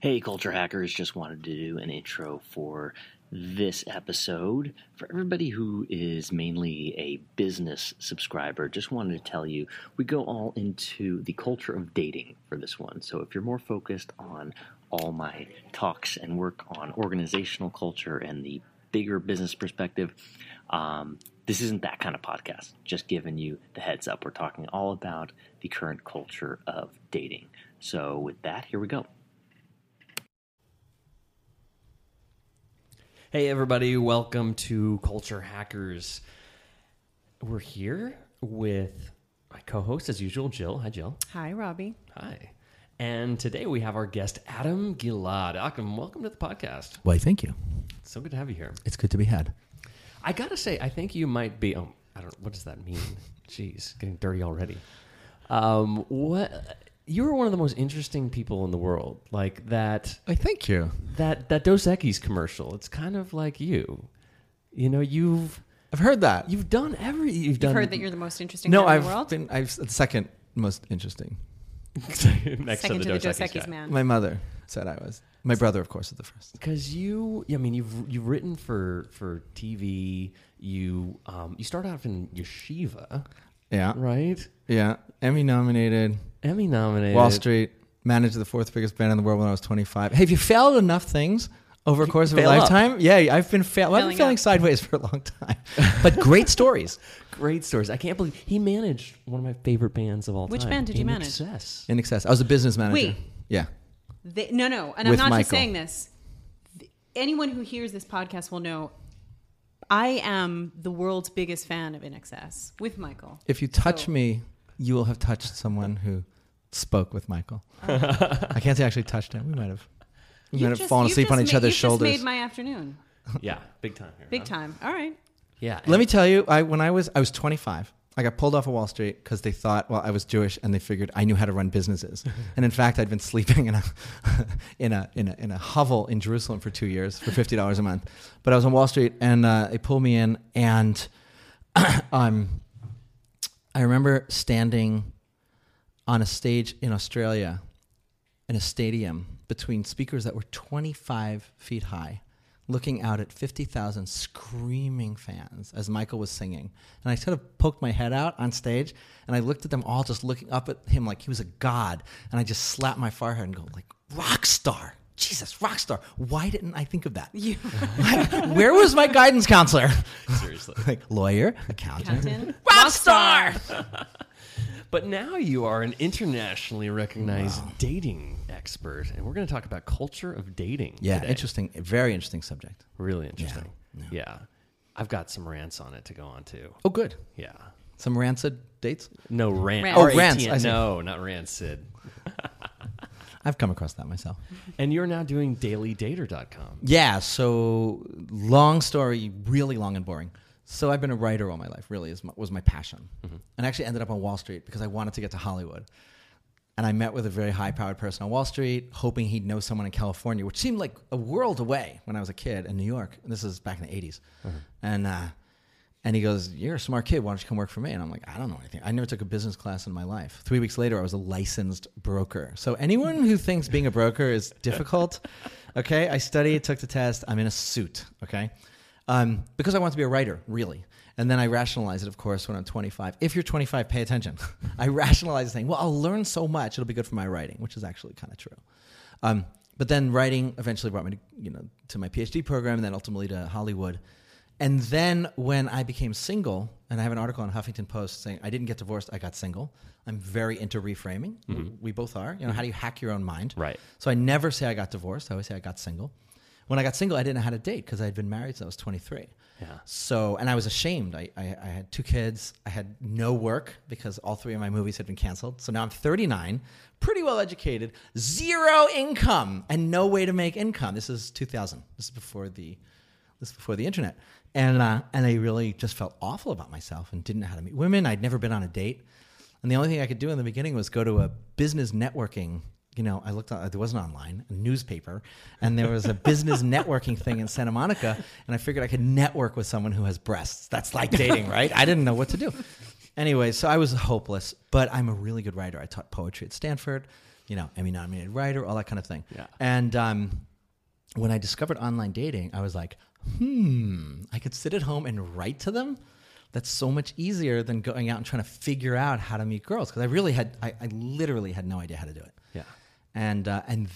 Hey, culture hackers, just wanted to do an intro for this episode. For everybody who is mainly a business subscriber, just wanted to tell you, we go all into the culture of dating for this one. So if you're more focused on all my talks and work on organizational culture and the bigger business perspective, this isn't that kind of podcast. Just giving you the heads up. We're talking all about the current culture of dating. So with that, here we go. Hey, everybody. Welcome to Culture Hackers. We're here with my co-host, as usual, Jill. Hi, Jill. Hi, Robbie. Hi. And today we have our guest, Adam Gilad. Adam, welcome to the podcast. Why, thank you. It's so good to have you here. It's good to be had. I got to say, I think you might be... Oh, I don't... What does that mean? Jeez, getting dirty already. You were one of the most interesting people in the world. Like that... I thank you. That Dos Equis commercial. It's kind of like you. You know, I've heard that. You've done everything. You've heard that you're the most interesting man in the world? No, I've been second most interesting. Next second to the Dos Equis man. My mother said I was. My brother, of course, is the first. Because you've written for TV. You start out in Yeshiva. Yeah. Right? Yeah. Emmy nominated. Wall Street. Managed the fourth biggest band in the world when I was 25. Hey, have you failed enough things over the course of a lifetime? Up. Yeah, I've been failing sideways for a long time. But great stories. Great stories. I can't believe he managed one of my favorite bands of all time. Which band did you manage? INXS. I was a business manager. Wait. Yeah. And with I'm not Michael. Just saying this. Anyone who hears this podcast will know I am the world's biggest fan of INXS with Michael. If you touch me, you will have touched someone who spoke with Michael. I can't say I actually touched him. We might have fallen asleep on each other's shoulders. You just made my afternoon. Yeah, big time. Here, big time. All right. Yeah. Let me tell you, when I was 25. I got pulled off of Wall Street because they thought, well, I was Jewish, and they figured I knew how to run businesses. And in fact, I'd been sleeping in a hovel in Jerusalem for 2 years for $50 a month. But I was on Wall Street, and they pulled me in, and I remember standing on a stage in Australia in a stadium between speakers that were 25 feet high, looking out at 50,000 screaming fans as Michael was singing. And I sort of poked my head out on stage, and I looked at them all just looking up at him like he was a god. And I just slapped my forehead and go, like, rock star. Jesus, rock star. Why didn't I think of that? Where was my guidance counselor? Seriously. Like, lawyer, accountant. Rock star! But now you are an internationally recognized dating expert, and we're going to talk about culture of dating. Yeah, today. Interesting, very interesting subject. Really interesting. Yeah. I've got some rants on it to go on to. Oh, good. Yeah. Some rancid dates? No, rants. Oh, rants. No, not rancid. I've come across that myself. And you're now doing dailydater.com. Yeah, so long story, really long and boring. So I've been a writer all my life, really, was my passion. Mm-hmm. And I actually ended up on Wall Street because I wanted to get to Hollywood. And I met with a very high-powered person on Wall Street, hoping he'd know someone in California, which seemed like a world away when I was a kid in New York. And this is back in the 80s. Mm-hmm. And he goes, you're a smart kid. Why don't you come work for me? And I'm like, I don't know anything. I never took a business class in my life. 3 weeks later, I was a licensed broker. So anyone who thinks being a broker is difficult, okay, I studied, took the test. I'm in a suit, okay? Because I want to be a writer, really. And then I rationalize it, of course, when I'm 25. If you're 25, pay attention. I rationalize saying, well, I'll learn so much, it'll be good for my writing, which is actually kind of true. But then writing eventually brought me to my PhD program and then ultimately to Hollywood. And then when I became single, and I have an article on Huffington Post saying, I didn't get divorced, I got single. I'm very into reframing. Mm-hmm. We both are. How do you hack your own mind? Right. So I never say I got divorced. I always say I got single. When I got single, I didn't know how to date because I had been married since I was 23. Yeah. So, and I was ashamed. I had two kids. I had no work because all three of my movies had been canceled. So now I'm 39, pretty well educated, zero income, and no way to make income. This is 2000. This is before the internet, and I really just felt awful about myself and didn't know how to meet women. I'd never been on a date, and the only thing I could do in the beginning was go to a business networking. I looked on, there wasn't online, a newspaper, and there was a business networking thing in Santa Monica, and I figured I could network with someone who has breasts. That's like dating, right? I didn't know what to do. Anyway, so I was hopeless, but I'm a really good writer. I taught poetry at Stanford. you know, Emmy-nominated writer, all that kind of thing. Yeah. And when I discovered online dating, I was like, I could sit at home and write to them. That's so much easier than going out and trying to figure out how to meet girls. Because I really had, I literally had no idea how to do it. Yeah. And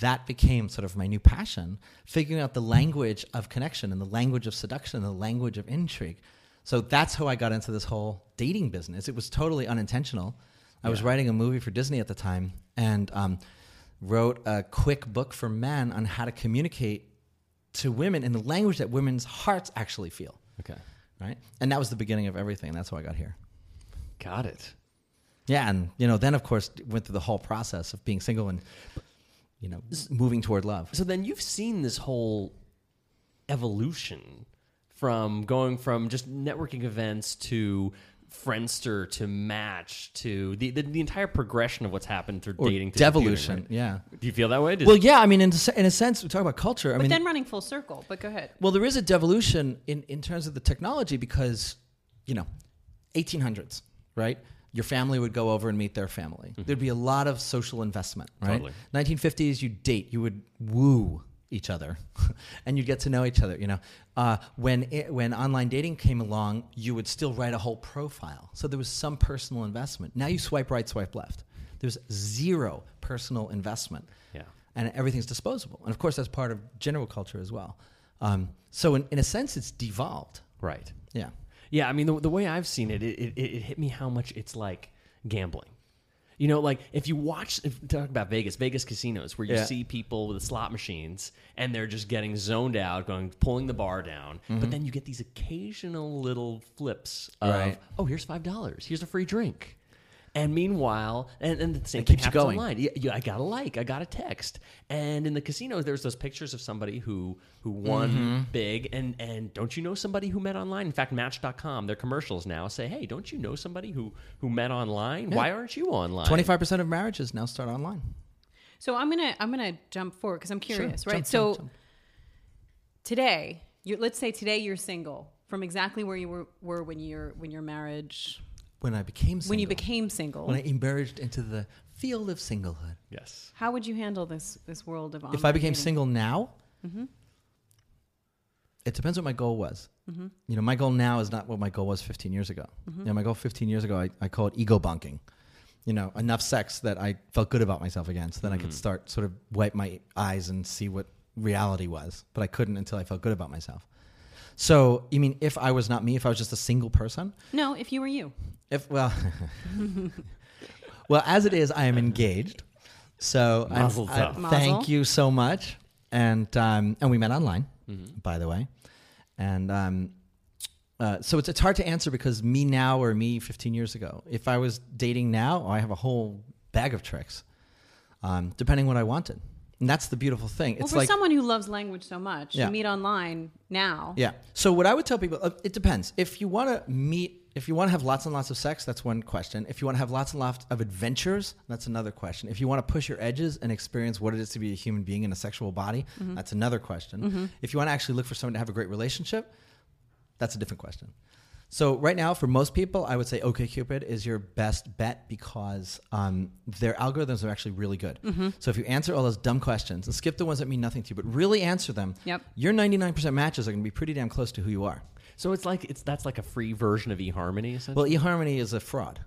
that became sort of my new passion, figuring out the language of connection and the language of seduction and the language of intrigue. So that's how I got into this whole dating business. It was totally unintentional. I was writing a movie for Disney at the time and wrote a quick book for men on how to communicate to women in the language that women's hearts actually feel. Okay. Right? And that was the beginning of everything. That's how I got here. Got it. Yeah. And, you know, then, of course, went through the whole process of being single and, you know, moving toward love. So then you've seen this whole evolution from going from just networking events to Friendster to Match to the entire progression of what's happened through dating. Devolution, right? Yeah. Do you feel that way? Well, yeah. I mean, in a sense, we talk about culture. But then running full circle, but go ahead. Well, there is a devolution in terms of the technology because, you know, 1800s, right? Your family would go over and meet their family. Mm-hmm. There'd be a lot of social investment, right? Totally. 1950s, you'd date. You would woo each other and you'd get to know each other, you know. When online dating came along, you would still write a whole profile. So there was some personal investment. Now you swipe right, swipe left. There's zero personal investment. Yeah. And everything's disposable. And of course, that's part of general culture as well. So in a sense, it's devolved. Right. Yeah. Yeah, I mean, the way I've seen it, it hit me how much it's like gambling. You know, like talk about Vegas casinos, where you see people with slot machines and they're just getting zoned out, pulling the bar down. Mm-hmm. But then you get these occasional little flips of, oh, here's $5, here's a free drink. And meanwhile, and the same thing happens online. Yeah, I got a text. And in the casinos, there's those pictures of somebody who won big. And don't you know somebody who met online? In fact, Match.com, their commercials now say, hey, don't you know somebody who met online? Yeah. Why aren't you online? 25% of marriages now start online. So I'm gonna jump forward because I'm curious, right? Jump. Today, let's say today you're single from exactly where you were when your marriage. When I became single. When you became single. When I emerged into the field of singlehood. Yes. How would you handle this world of online? If I became single now, it depends what my goal was. Mm-hmm. You know, my goal now is not what my goal was 15 years ago. Mm-hmm. You know, my goal 15 years ago, I call it ego bunking. You know, enough sex that I felt good about myself again, so then I could start sort of wipe my eyes and see what reality was. But I couldn't until I felt good about myself. So, you mean if I was not me, if I was just a single person? No, if you were you. Well, as it is, I am engaged. So I thank you so much. And we met online, by the way. And so it's hard to answer because me now or me 15 years ago. If I was dating now, I have a whole bag of tricks, depending what I wanted. And that's the beautiful thing. Well, it's for like, someone who loves language so much, you meet online now. Yeah. So what I would tell people, it depends. If you want to have lots and lots of sex, that's one question. If you want to have lots and lots of adventures, that's another question. If you want to push your edges and experience what it is to be a human being in a sexual body, that's another question. Mm-hmm. If you want to actually look for someone to have a great relationship, that's a different question. So right now, for most people, I would say OkCupid is your best bet because their algorithms are actually really good. Mm-hmm. So if you answer all those dumb questions and skip the ones that mean nothing to you, but really answer them, your 99% matches are going to be pretty damn close to who you are. So it's like that's like a free version of eHarmony, essentially? Well, eHarmony is a fraud.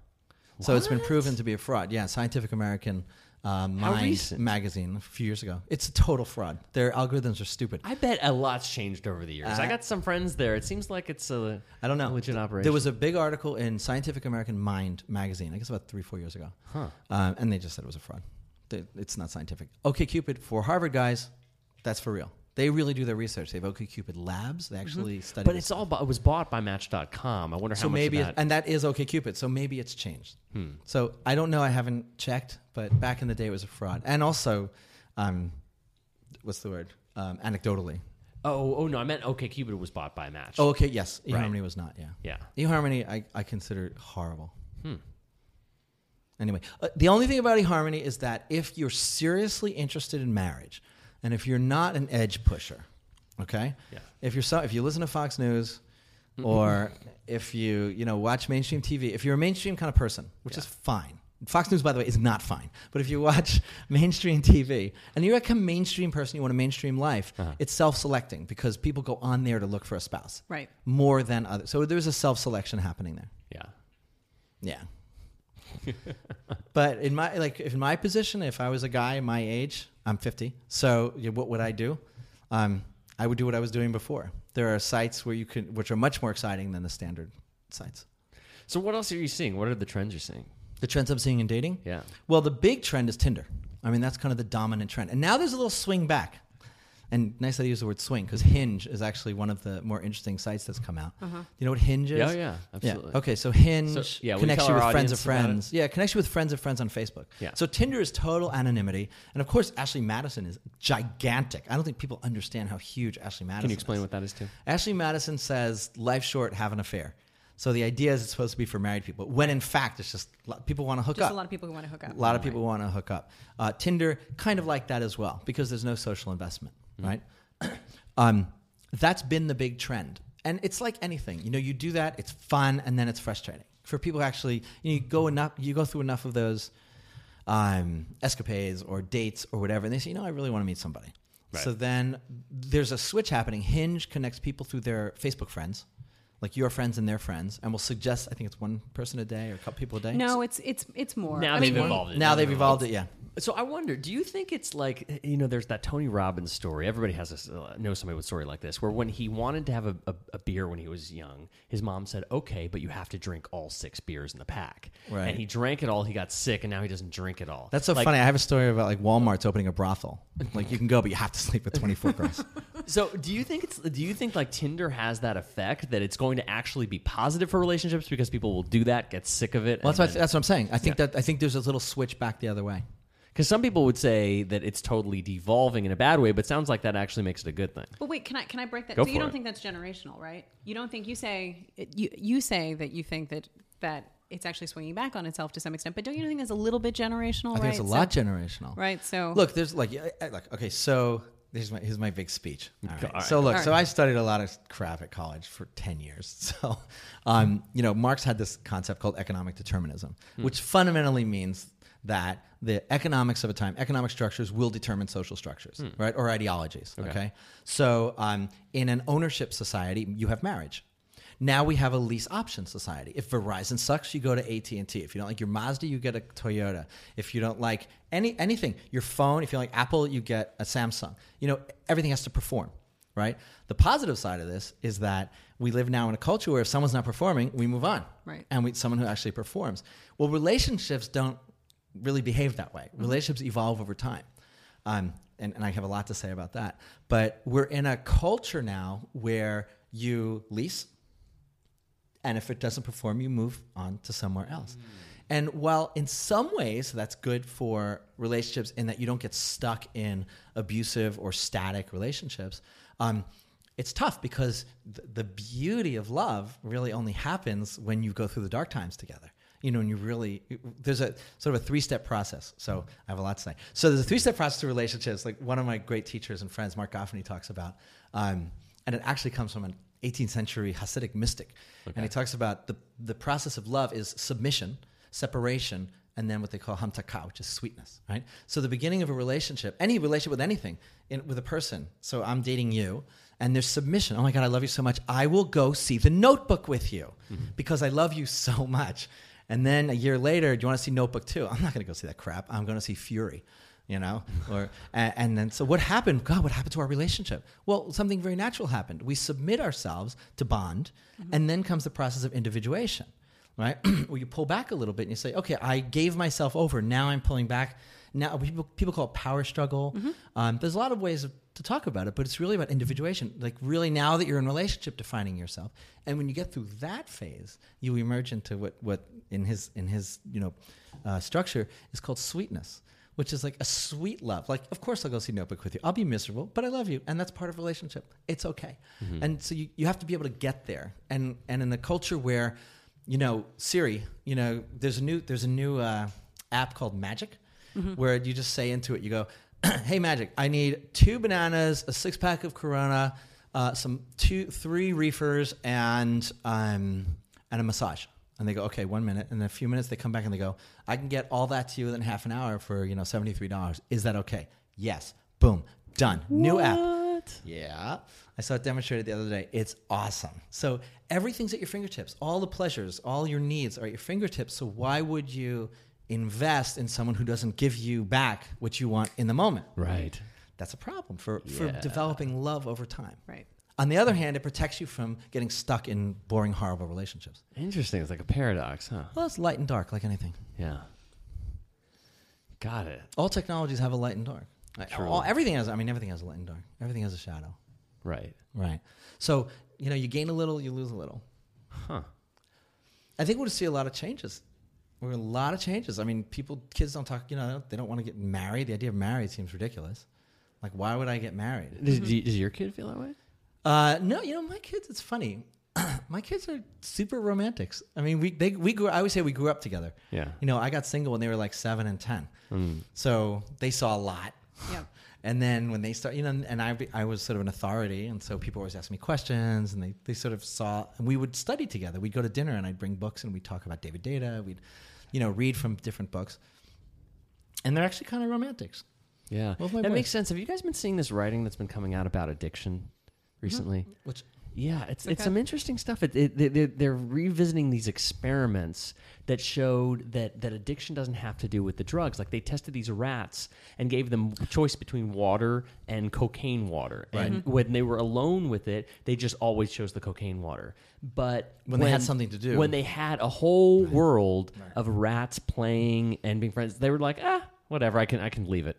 What? So it's been proven to be a fraud. Yeah, Scientific American Mind magazine a few years ago. It's a total fraud. Their algorithms are stupid. I bet a lot's changed over the years. I got some friends there. It seems like it's a legit operation. There was a big article in Scientific American Mind magazine, I guess about 3-4 years ago. Huh. And they just said it was a fraud. It's not scientific. OkCupid for Harvard guys, that's for real. They really do their research. They have OkCupid labs. They actually study. But it was bought by Match.com. I wonder how much maybe of that. And that is OkCupid, so maybe it's changed. So I don't know. I haven't checked, but back in the day it was a fraud. And also, what's the word? Anecdotally. Oh, no. I meant OkCupid was bought by Match. Oh, okay. Yes. eHarmony was not, yeah. eHarmony I consider horrible. Anyway, the only thing about eHarmony is that if you're seriously interested in marriage, and if you're not an edge pusher, okay? Yeah. If you listen to Fox News or if you watch mainstream TV, if you're a mainstream kind of person, which is fine, Fox News, by the way, is not fine. But if you watch mainstream TV, and you're like a mainstream person, you want a mainstream life, it's self-selecting because people go on there to look for a spouse. Right. More than others. So there's a self-selection happening there. Yeah. Yeah. But in my, like, in my position, if I was a guy my age, I'm 50, so what would I do? I would do what I was doing before. There are sites where you can, which are much more exciting than the standard sites. So what else are you seeing? What are the trends you're seeing? The trends I'm seeing in dating? Yeah. Well, the big trend is Tinder. I mean, that's kind of the dominant trend. And now there's a little swing back. And nice that I use the word swing, because Hinge is actually one of the more interesting sites that's come out. Do you know what Hinge is? Yeah, absolutely. Yeah. Okay, so Hinge connects you with friends of friends. Yeah, connects you with friends of friends on Facebook. Yeah. So Tinder is total anonymity. And of course, Ashley Madison is gigantic. I don't think people understand how huge Ashley Madison is. Can you explain what that is, too? Ashley Madison says, life's short, have an affair. So the idea is it's supposed to be for married people, when in fact it's just people want to hook up. Just a lot of people who want to hook up. A lot of people want to hook up. Tinder, kind of like that as well, because there's no social investment, right? That's been the big trend. And it's like anything. You know, you do that, it's fun, and then it's frustrating. For people who actually, you know, you go through enough of those escapades or dates or whatever, and they say, you know, I really want to meet somebody. Right. So then there's a switch happening. Hinge connects people through their Facebook friends. Like your friends and their friends, and will suggest, I think it's one person a day or a couple people a day. No, it's more. Now they've evolved it, yeah. So I wonder, do you think it's like, you know, there's that Tony Robbins story. Everybody has knows somebody with a story like this, where when he wanted to have a beer when he was young, his mom said, okay, but you have to drink all 6 beers in the pack. Right. And he drank it all, he got sick, and now he doesn't drink it all. That's so funny. I have a story about like Walmart's opening a brothel. Like you can go, but you have to sleep with 24 girls. So do you think like Tinder has that effect that it's going to actually be positive for relationships because people will do that, get sick of it? Well, that's what I'm saying. I think there's a little switch back the other way. Because some people would say that it's totally devolving in a bad way, but it sounds like that actually makes it a good thing. But wait, can I break that? You don't think that's generational, right? You don't think you say that you think that it's actually swinging back on itself to some extent, but don't you think that's a little bit generational? I think it's a lot generational, right? So look, there's okay, so. Here's my big speech. All right. So I studied a lot of crap at college for 10 years. So, you know, Marx had this concept called economic determinism, which fundamentally means that the economics of a time, economic structures will determine social structures, right? Or ideologies, okay? So in an ownership society, you have marriage. Now we have a lease option society. If Verizon sucks, you go to AT&T. If you don't like your Mazda, you get a Toyota. If you don't like anything, your phone, if you like Apple, you get a Samsung. You know, everything has to perform, right? The positive side of this is that we live now in a culture where if someone's not performing, we move on. Right. And someone who actually performs. Well, relationships don't really behave that way. Relationships evolve over time. And I have a lot to say about that. But we're in a culture now where you lease, and if it doesn't perform, you move on to somewhere else. And while in some ways that's good for relationships in that you don't get stuck in abusive or static relationships, it's tough because the beauty of love really only happens when you go through the dark times together. You know, and you really, there's a sort of a 3-step process. So I have a lot to say. So there's a 3-step process to relationships. Like one of my great teachers and friends, Mark Goffney, talks about, and it actually comes from an 18th century Hasidic mystic. Okay. And he talks about the process of love is submission, separation, and then what they call hamtaka, which is sweetness, right? So the beginning of a relationship, any relationship with anything, with a person, so I'm dating you, and there's submission. Oh my God, I love you so much. I will go see The Notebook with you because I love you so much. And then a year later, do you want to see Notebook 2? I'm not going to go see that crap. I'm going to see Fury. You know, or and then so what happened? God, what happened to our relationship? Well, something very natural happened. We submit ourselves to bond, and then comes the process of individuation, right? Where you pull back a little bit and you say, okay, I gave myself over. Now I'm pulling back. Now people call it power struggle. There's a lot of ways to talk about it, but it's really about individuation. Like really, now that you're in a relationship, defining yourself, and when you get through that phase, you emerge into what in his structure is called sweetness. Which is like a sweet love. Like, of course I'll go see Notebook with you. I'll be miserable, but I love you. And that's part of a relationship. It's okay. And so you have to be able to get there. And in a culture where, you know, Siri, you know, there's a new app called Magic where you just say into it, you go, hey, Magic, I need 2 bananas, a 6-pack of Corona, 3 reefers, and a massage. And they go, okay, 1 minute. And in a few minutes, they come back and they go, I can get all that to you within half an hour for, $73. Is that okay? Yes. Boom. Done. What? New app. Yeah. I saw it demonstrated the other day. It's awesome. So everything's at your fingertips. All the pleasures, all your needs are at your fingertips. So why would you invest in someone who doesn't give you back what you want in the moment? Right. That's a problem for developing love over time. Right. On the other hand, it protects you from getting stuck in boring, horrible relationships. Interesting. It's like a paradox, huh? Well, it's light and dark, like anything. Yeah. Got it. All technologies have a light and dark. True. Everything has a light and dark. Everything has a shadow. Right. Right. So, you gain a little, you lose a little. Huh. I think we'll see a lot of changes. I mean, kids don't talk, they don't want to get married. The idea of marriage seems ridiculous. Like, why would I get married? Does your kid feel that way? No, my kids, it's funny. My kids are super romantics. I mean, I always say we grew up together. Yeah. I got single when they were like 7 and 10. Mm. So they saw a lot. Yeah. And then when they started, and I was sort of an authority. And so people always asked me questions and they sort of saw, and we would study together. We'd go to dinner and I'd bring books and we'd talk about David Deida. We'd, read from different books. And they're actually kind of romantics. Yeah. That makes sense. Have you guys been seeing this writing that's been coming out about addiction recently? Which, yeah, it's some interesting stuff. They're revisiting these experiments that showed that addiction doesn't have to do with the drugs. Like, they tested these rats and gave them a choice between water and cocaine water. Right. And when they were alone with it, they just always chose the cocaine water. But when they had something to do, when they had a whole world of rats playing and being friends, they were like, whatever, I can leave it.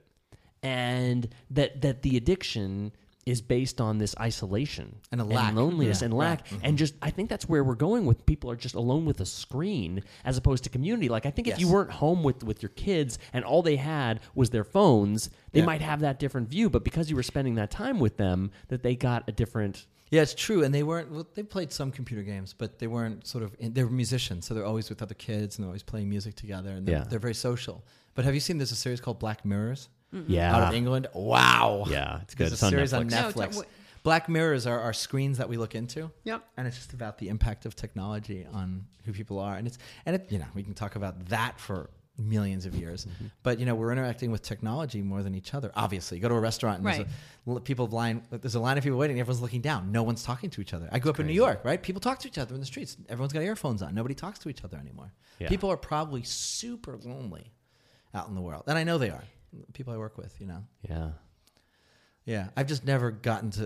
And that the addiction is based on this isolation and loneliness and lack. Mm-hmm. And just, I think that's where we're going with people are just alone with a screen as opposed to community. Like, I think if you weren't home with your kids and all they had was their phones, they might have that different view. But because you were spending that time with them, that they got a different... Yeah, it's true. And they weren't... Well, they played some computer games, but they weren't sort of... They were musicians, so they're always with other kids and they're always playing music together. And they're very social. But have you seen there's a series called Black Mirrors? Yeah, out of England. Wow. Yeah, it's good. It's a series on Netflix. Black Mirrors are screens that we look into. Yep. And it's just about the impact of technology on who people are, and we can talk about that for millions of years. Mm-hmm. But we're interacting with technology more than each other. Obviously, you go to a restaurant and there's a line of people waiting. Everyone's looking down. No one's talking to each other. I grew up in New York, right? People talk to each other in the streets. Everyone's got earphones on. Nobody talks to each other anymore. Yeah. People are probably super lonely out in the world, and I know they are. People I work with, Yeah. I've just never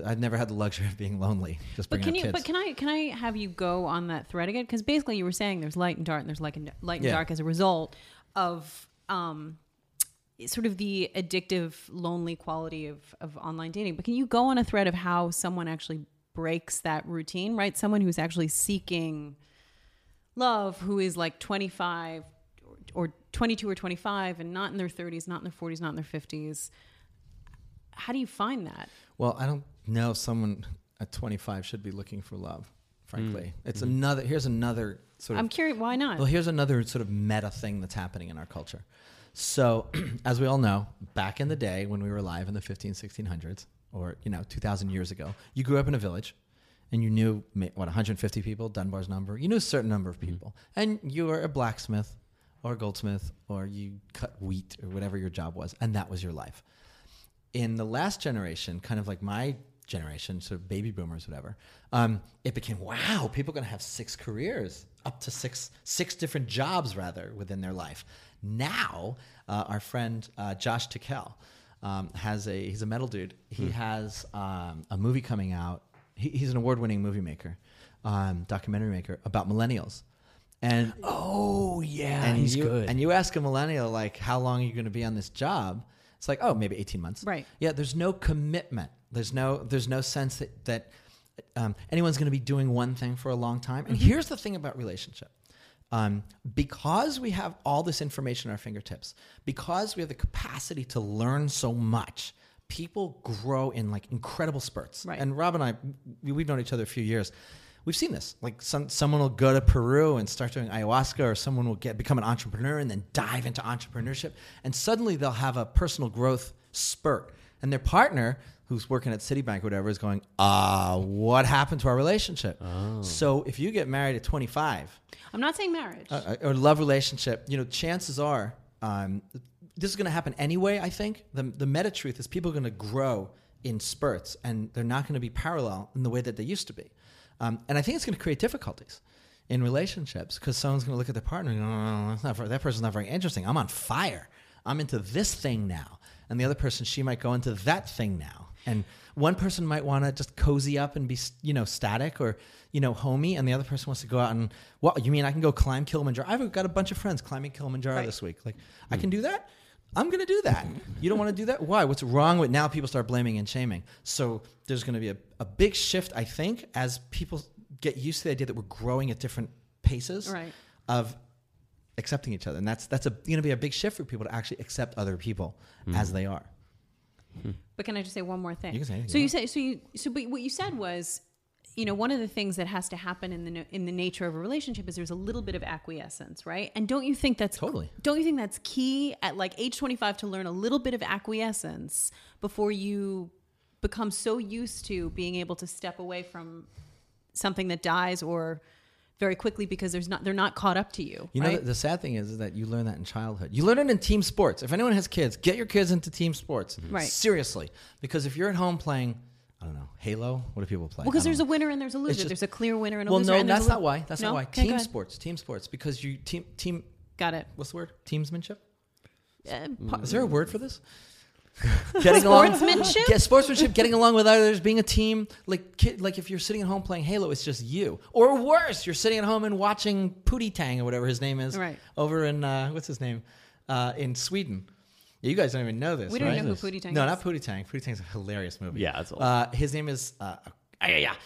I've never had the luxury of being lonely. Just bringing up kids. But can I have you go on that thread again? Because basically you were saying there's light and dark, and there's light and dark as a result of sort of the addictive, lonely quality of online dating. But can you go on a thread of how someone actually breaks that routine, right? Someone who's actually seeking love, who is like 25 or 22 or 25 and not in their 30s, not in their 40s, not in their 50s. How do you find that? Well, I don't know if someone at 25 should be looking for love, frankly. Mm. It's here's another sort of... I'm curious, why not? Well, here's another sort of meta thing that's happening in our culture. So, as we all know, back in the day when we were alive in the 1500s, 1600s or, 2,000 years ago, you grew up in a village. And you knew, 150 people, Dunbar's number. You knew a certain number of people. And you were a blacksmith or a goldsmith, or you cut wheat, or whatever your job was, and that was your life. In the last generation, kind of like my generation, sort of baby boomers, whatever, it became, wow, people are going to have 6 careers, up to six different jobs, rather, within their life. Now, our friend Josh Tickell, he's a metal dude. He has a movie coming out. He's an award-winning movie maker, documentary maker, about millennials. And he's good. And you ask a millennial, like, how long are you going to be on this job? It's like, oh, maybe 18 months. Right. Yeah, there's no commitment. There's no sense that anyone's going to be doing one thing for a long time. And here's the thing about relationship. Because we have all this information at our fingertips, because we have the capacity to learn so much, people grow in, like, incredible spurts. Right. And Rob and I, we've known each other a few years. We've seen this. Like, someone will go to Peru and start doing ayahuasca, or someone will become an entrepreneur and then dive into entrepreneurship, and suddenly they'll have a personal growth spurt, And their partner, who's working at Citibank or whatever, is going, what happened to our relationship? Oh. So if you get married at 25... I'm not saying marriage. Or love relationship, you know, chances are... this is going to happen anyway, I think. The meta-truth is people are going to grow in spurts, and they're not going to be parallel in the way that they used to be. And I think it's going to create difficulties in relationships because someone's going to look at their partner and go, that person's not very interesting. I'm on fire. I'm into this thing now. And the other person, she might go into that thing now. And one person might want to just cozy up and be, you know, static or, you know, homey. And the other person wants to go out and, well, you mean I can go climb Kilimanjaro? I've got a bunch of friends climbing Kilimanjaro this week. Like, I can do that? I'm going to do that. You don't want to do that? Why? What's wrong with now people start blaming and shaming? So there's going to be a big shift, I think, as people get used to the idea that we're growing at different paces of accepting each other. And that's going to be a big shift for people to actually accept other people as they are. But can I just say one more thing? You can say anything. But what you said was, you know, one of the things that has to happen in the nature of a relationship is there's a little bit of acquiescence, right? And don't you think that's key at like age 25 to learn a little bit of acquiescence before you become so used to being able to step away from something that dies or very quickly because they're not caught up to you. You know, the sad thing is that you learn that in childhood. You learn it in team sports. If anyone has kids, get your kids into team sports. Right. Seriously, because if you're at home playing, I don't know, Halo? What do people play? Well, because there's a winner and there's a loser. There's a clear winner and a loser. Well, no, that's not why. That's not why. Okay, team sports. Because you team. Got it. What's the word? Teamsmanship? Is there a word for this? Getting along. Sportsmanship? Yeah, sportsmanship, getting along with others, being a team. Like if you're sitting at home playing Halo, it's just you. Or worse, you're sitting at home and watching Pootie Tang or whatever his name is. Right. Over in, what's his name? In Sweden. You guys don't even know this. We don't know who Pootie Tang is. No, not Pootie Tang. Pootie Tang's a hilarious movie. Yeah, that's old. His name is...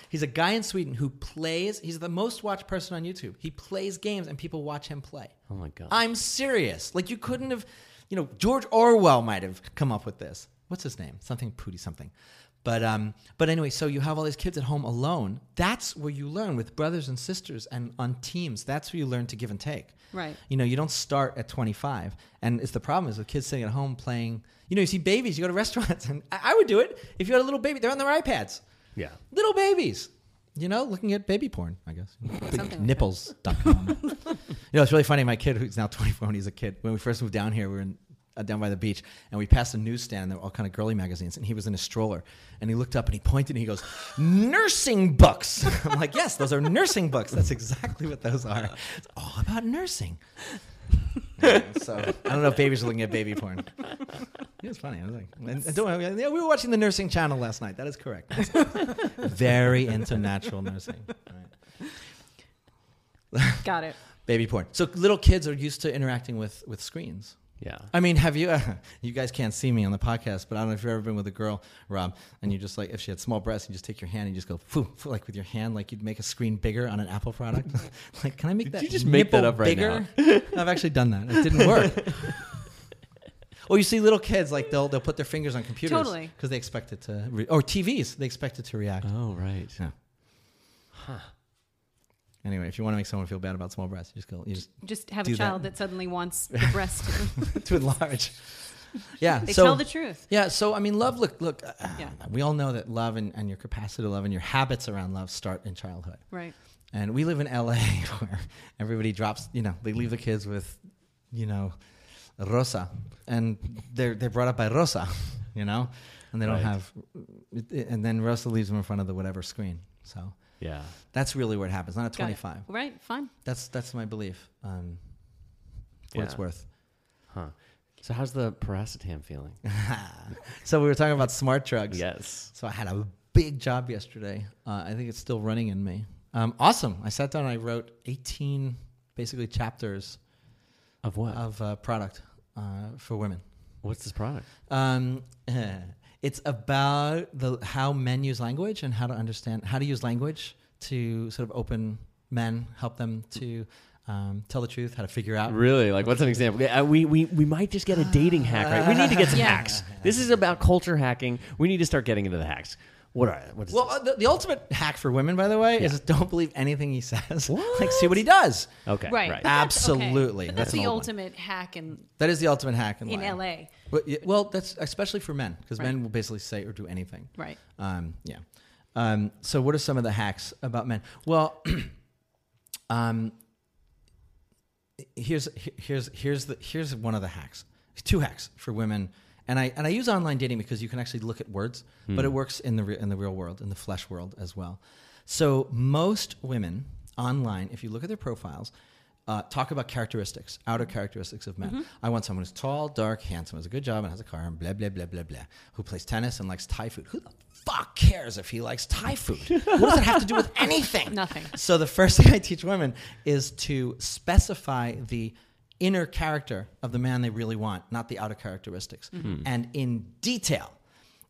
He's a guy in Sweden who plays... He's the most watched person on YouTube. He plays games and people watch him play. Oh, my God. I'm serious. Like, you couldn't have... You know, George Orwell might have come up with this. What's his name? Something Pootie something. But anyway, so you have all these kids at home alone. That's where you learn with brothers and sisters and on teams. That's where you learn to give and take. Right. You know, you don't start at 25. And it's the problem is with kids sitting at home playing. You know, you see babies. You go to restaurants. And I would do it if you had a little baby. They're on their iPads. Yeah. Little babies. You know, looking at baby porn, I guess. Nipples.com. You know, it's really funny. My kid, who's now 24, when he's a kid, when we first moved down here, we were in... down by the beach, and we passed a newsstand. There were all kind of girly magazines, and he was in a stroller. And he looked up, and he pointed, and he goes, nursing books. I'm like, yes, those are nursing books. That's exactly what those are. It's all about nursing. So I don't know if babies are looking at baby porn. It was funny. I was like, we were watching the nursing channel last night. That is correct. Very into natural nursing. All right. Got it. Baby porn. So little kids are used to interacting with screens. Yeah. I mean, have you, you guys can't see me on the podcast, but I don't know if you've ever been with a girl, Rob, and you just like, if she had small breasts, you just take your hand and you just go, like with your hand, like you'd make a screen bigger on an Apple product. Like, can I make that? Did you just make that up right bigger? Now? I've actually done that. It didn't work. Or you see little kids, like they'll put their fingers on computers. Totally. Because they expect it to, or TVs, they expect it to react. Oh, right. Yeah. Huh. Anyway, if you want to make someone feel bad about small breasts, you just go. You just have a child that suddenly wants the breast to enlarge. Yeah, they tell the truth. Yeah, so I mean, love. Look. Yeah. We all know that love and your capacity to love and your habits around love start in childhood. Right. And we live in LA where everybody drops. You know, they leave the kids with, you know, Rosa, and they're brought up by Rosa, you know, and they don't have. And then Rosa leaves them in front of the whatever screen. So. Yeah, that's really where it happens. Not at 25, right? Fine. That's my belief. What it's worth. Huh. So how's the paracetam feeling? So we were talking about smart drugs. Yes. So I had a big job yesterday. I think it's still running in me. Awesome. I sat down. And I wrote 18 basically chapters of what of product for women. What's this product? It's about how men use language and how to understand, how to use language to sort of open men, help them to tell the truth, how to figure out. Really? Like, what's an example? We might just get a dating hack, right? We need to get some hacks. This is about culture hacking. We need to start getting into the hacks. The ultimate hack for women, by the way, is don't believe anything he says. What? Like, see what he does. Okay. Right. Absolutely. That's the ultimate hack in life. That is the ultimate hack in life. In LA. Well, that's especially for men, because men will basically say or do anything. Right. So what are some of the hacks about men? Well, here's one of the hacks. Two hacks for women. And I use online dating because you can actually look at words, but it works in the real world, in the flesh world as well. So most women online, if you look at their profiles, talk about characteristics, outer characteristics of men. Mm-hmm. I want someone who's tall, dark, handsome, has a good job, and has a car, and blah, blah, blah, blah, blah, who plays tennis and likes Thai food. Who the fuck cares if he likes Thai food? What does that have to do with anything? Nothing. So the first thing I teach women is to specify the inner character of the man they really want, not the outer characteristics, and in detail.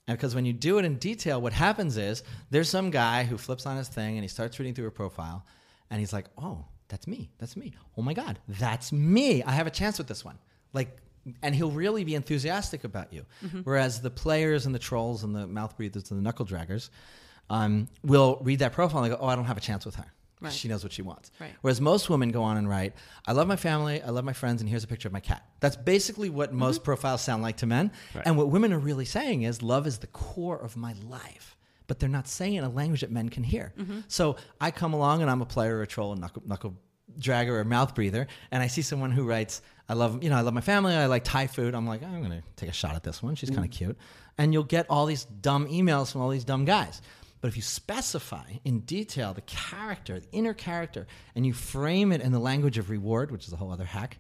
And because when you do it in detail, what happens is there's some guy who flips on his thing and he starts reading through her profile, and he's like, oh, that's me. That's me. Oh my God, that's me. I have a chance with this one. Like, and he'll really be enthusiastic about you. Mm-hmm. Whereas the players and the trolls and the mouth breathers and the knuckle draggers will read that profile and they go, oh, I don't have a chance with her. Right. She knows what she wants. Right. Whereas most women go on and write, I love my family, I love my friends, and here's a picture of my cat. That's basically what most profiles sound like to men. Right. And what women are really saying is, love is the core of my life. But they're not saying it in a language that men can hear. Mm-hmm. So I come along and I'm a player or a troll, a knuckle dragger or mouth breather, and I see someone who writes, I love my family, I like Thai food. I'm like, I'm going to take a shot at this one. She's kind of cute. And you'll get all these dumb emails from all these dumb guys. But if you specify in detail the character, the inner character, and you frame it in the language of reward, which is a whole other hack,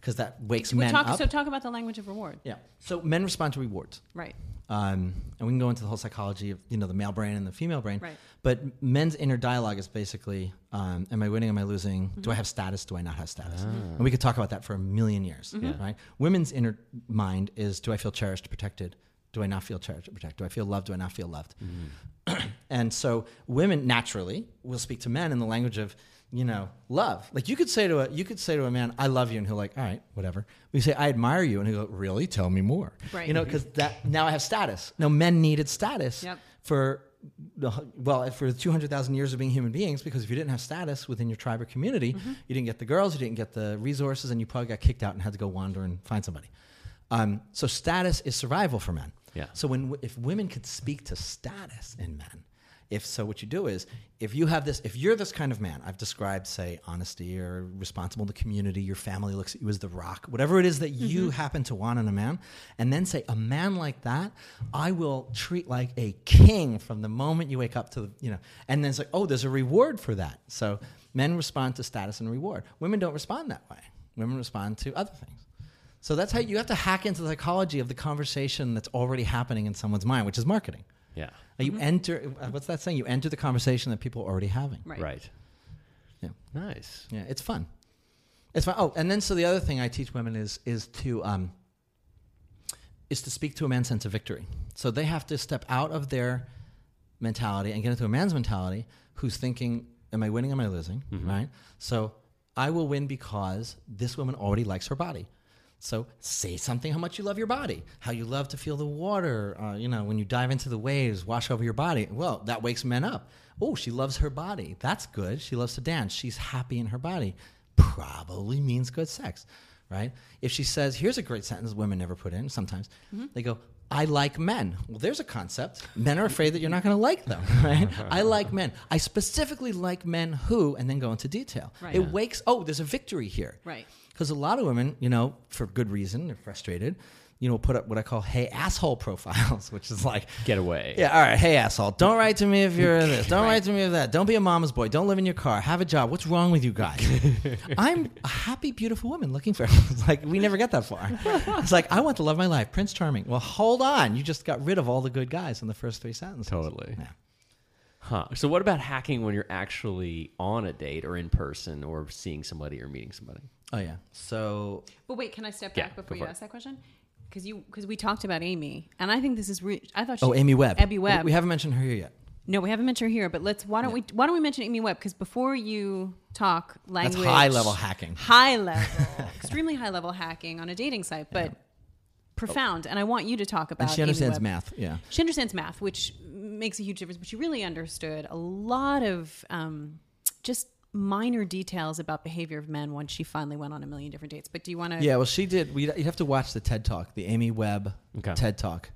because that wakes men up. So talk about the language of reward. Yeah. So men respond to rewards. Right. And we can go into the whole psychology of the male brain and the female brain. Right. But men's inner dialogue is basically, am I winning, am I losing? Mm-hmm. Do I have status, do I not have status? Ah. And we could talk about that for a million years. Mm-hmm. Yeah. Right? Women's inner mind is, do I feel cherished, protected? Do I not feel cherished or protected? Do I feel loved? Do I not feel loved? Mm. And so women naturally will speak to men in the language of, love. Like you could say to a man, I love you, and he'll like, all right, whatever. We say, I admire you, and he'll go, really? Tell me more. Right. Because that now I have status. Now men needed status for 200,000 years of being human beings, because if you didn't have status within your tribe or community, you didn't get the girls, you didn't get the resources, and you probably got kicked out and had to go wander and find somebody. So status is survival for men. Yeah. So if women could speak to status in men, what you do is, if you're this kind of man, I've described, say, honesty or responsible in the community, your family looks at you as the rock, whatever it is that you happen to want in a man, and then say, a man like that, I will treat like a king from the moment you wake up to, and then it's like, oh, there's a reward for that. So men respond to status and reward. Women don't respond that way. Women respond to other things. So that's how you have to hack into the psychology of the conversation that's already happening in someone's mind, which is marketing. Yeah. You enter, what's that saying? You enter the conversation that people are already having. Right. Yeah. Nice. Yeah, it's fun. Oh, and then so the other thing I teach women is to speak to a man's sense of victory. So they have to step out of their mentality and get into a man's mentality who's thinking, am I winning, am I losing? Mm-hmm. Right? So I will win because this woman already likes her body. So say something how much you love your body, how you love to feel the water, when you dive into the waves, wash over your body. Well, that wakes men up. Oh, she loves her body. That's good. She loves to dance. She's happy in her body. Probably means good sex, right? If she says, here's a great sentence women never put in sometimes. Mm-hmm. They go, I like men. Well, there's a concept. Men are afraid that you're not going to like them, right? I like men. I specifically like men who, and then go into detail. Right. It wakes, there's a victory here. Right. Because a lot of women, for good reason, they're frustrated, put up what I call hey asshole profiles, which is like... Get away. Yeah, all right, hey asshole. Don't write to me if you're this. Don't write to me if that. Don't be a mama's boy. Don't live in your car. Have a job. What's wrong with you guys? I'm a happy, beautiful woman looking for... It's like, we never get that far. It's like, I want to love my life. Prince Charming. Well, hold on. You just got rid of all the good guys in the first three sentences. Totally. Yeah. Huh. So what about hacking when you're actually on a date or in person or seeing somebody or meeting somebody? Oh, yeah. So... But wait, can I step back before you ask that question? Because we talked about Amy, and I think this is... I thought she... Oh, Amy Webb. Abby Webb. We haven't mentioned her here yet. No, we haven't mentioned her here, but let's... Why don't we mention Amy Webb? Because before you talk language... That's high-level hacking. Extremely high-level hacking on a dating site, but profound. And I want you to talk about Amy Webb. And she understands math, which... makes a huge difference. But she really understood a lot of just minor details about behavior of men once she finally went on a million different dates. But do you want to... Yeah, well, she did. You'd have to watch the TED Talk, the Amy Webb TED Talk.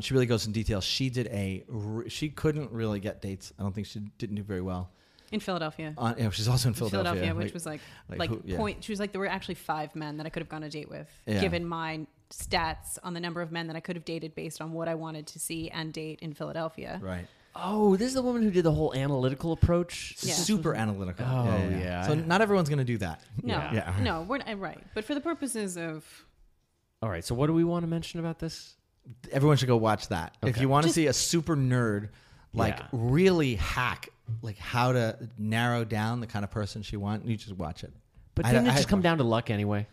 She really goes in detail. She did she couldn't really get dates. I don't think she didn't do very well. In Philadelphia. Yeah, she's also in Philadelphia. Which was like who, point. She was like, there were actually 5 men that I could have gone on a date with, given my stats on the number of men that I could have dated based on what I wanted to see and date in Philadelphia. Right. Oh, this is the woman who did the whole analytical approach? Yeah. Super analytical. Oh, yeah. So not everyone's going to do that. No. Yeah. No, we're not, right. But for the purposes of... All right, so what do we want to mention about this? Everyone should go watch that. Okay. If you want to see a super nerd, really hack, how to narrow down the kind of person she wants, you just watch it. But didn't it just come down to luck anyway?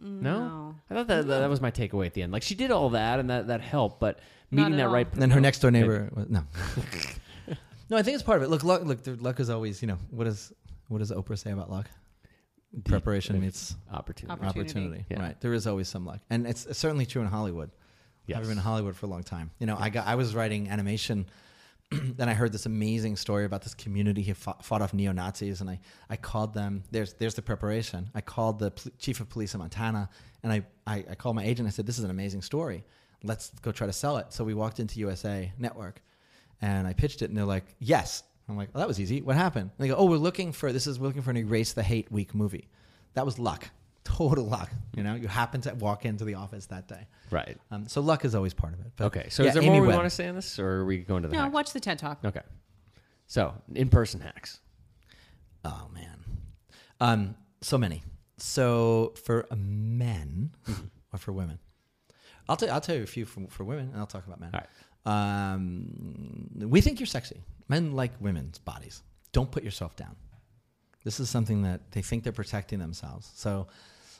No? I thought that was my takeaway at the end. Like, she did all that, and that helped, but... Meeting that right. And then her next door neighbor. No. No, I think it's part of it. Look, luck is always, what does Oprah say about luck? Preparation meets opportunity. Yeah. Right. There is always some luck. And it's certainly true in Hollywood. Yes. I've been in Hollywood for a long time. I was writing animation, and I heard this amazing story about this community who fought off neo-Nazis, and I called them. There's the preparation. I called the chief of police in Montana, and I called my agent. I said, this is an amazing story. Let's go try to sell it. So we walked into USA Network, and I pitched it, and they're like, yes. I'm like, oh, that was easy. What happened? And they go, we're looking for an Erase the Hate Week movie. That was luck. Total luck. You happen to walk into the office that day. Right. So luck is always part of it. But okay. So is there more we want to say on this, or are we going to the hacks? Watch the TED Talk. Okay. So in-person hacks. Oh, man. So many. So for men or for women? I'll tell you a few for women, and I'll talk about men. All right. We think you're sexy. Men like women's bodies. Don't put yourself down. This is something that they think they're protecting themselves. So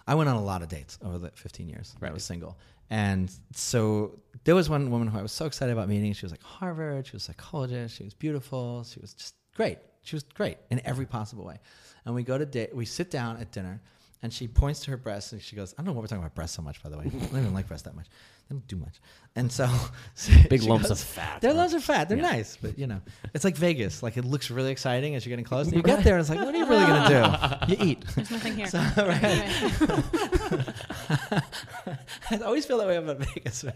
I went on a lot of dates over the 15 years when I was single. And so there was one woman who I was so excited about meeting. She was like Harvard. She was a psychologist. She was beautiful. She was just great. She was great in every possible way. And we go to date. We sit down at dinner. And she points to her breasts, and she goes, I don't know what we're talking about breasts so much, by the way. I don't even like breasts that much. They don't do much. And so... Big lumps of fat. Their lumps are fat. They're nice. But, it's like Vegas. Like, it looks really exciting as you're getting close. And you get there, and it's like, what are you really going to do? You eat. There's nothing here. So, I always feel that way about Vegas. Right?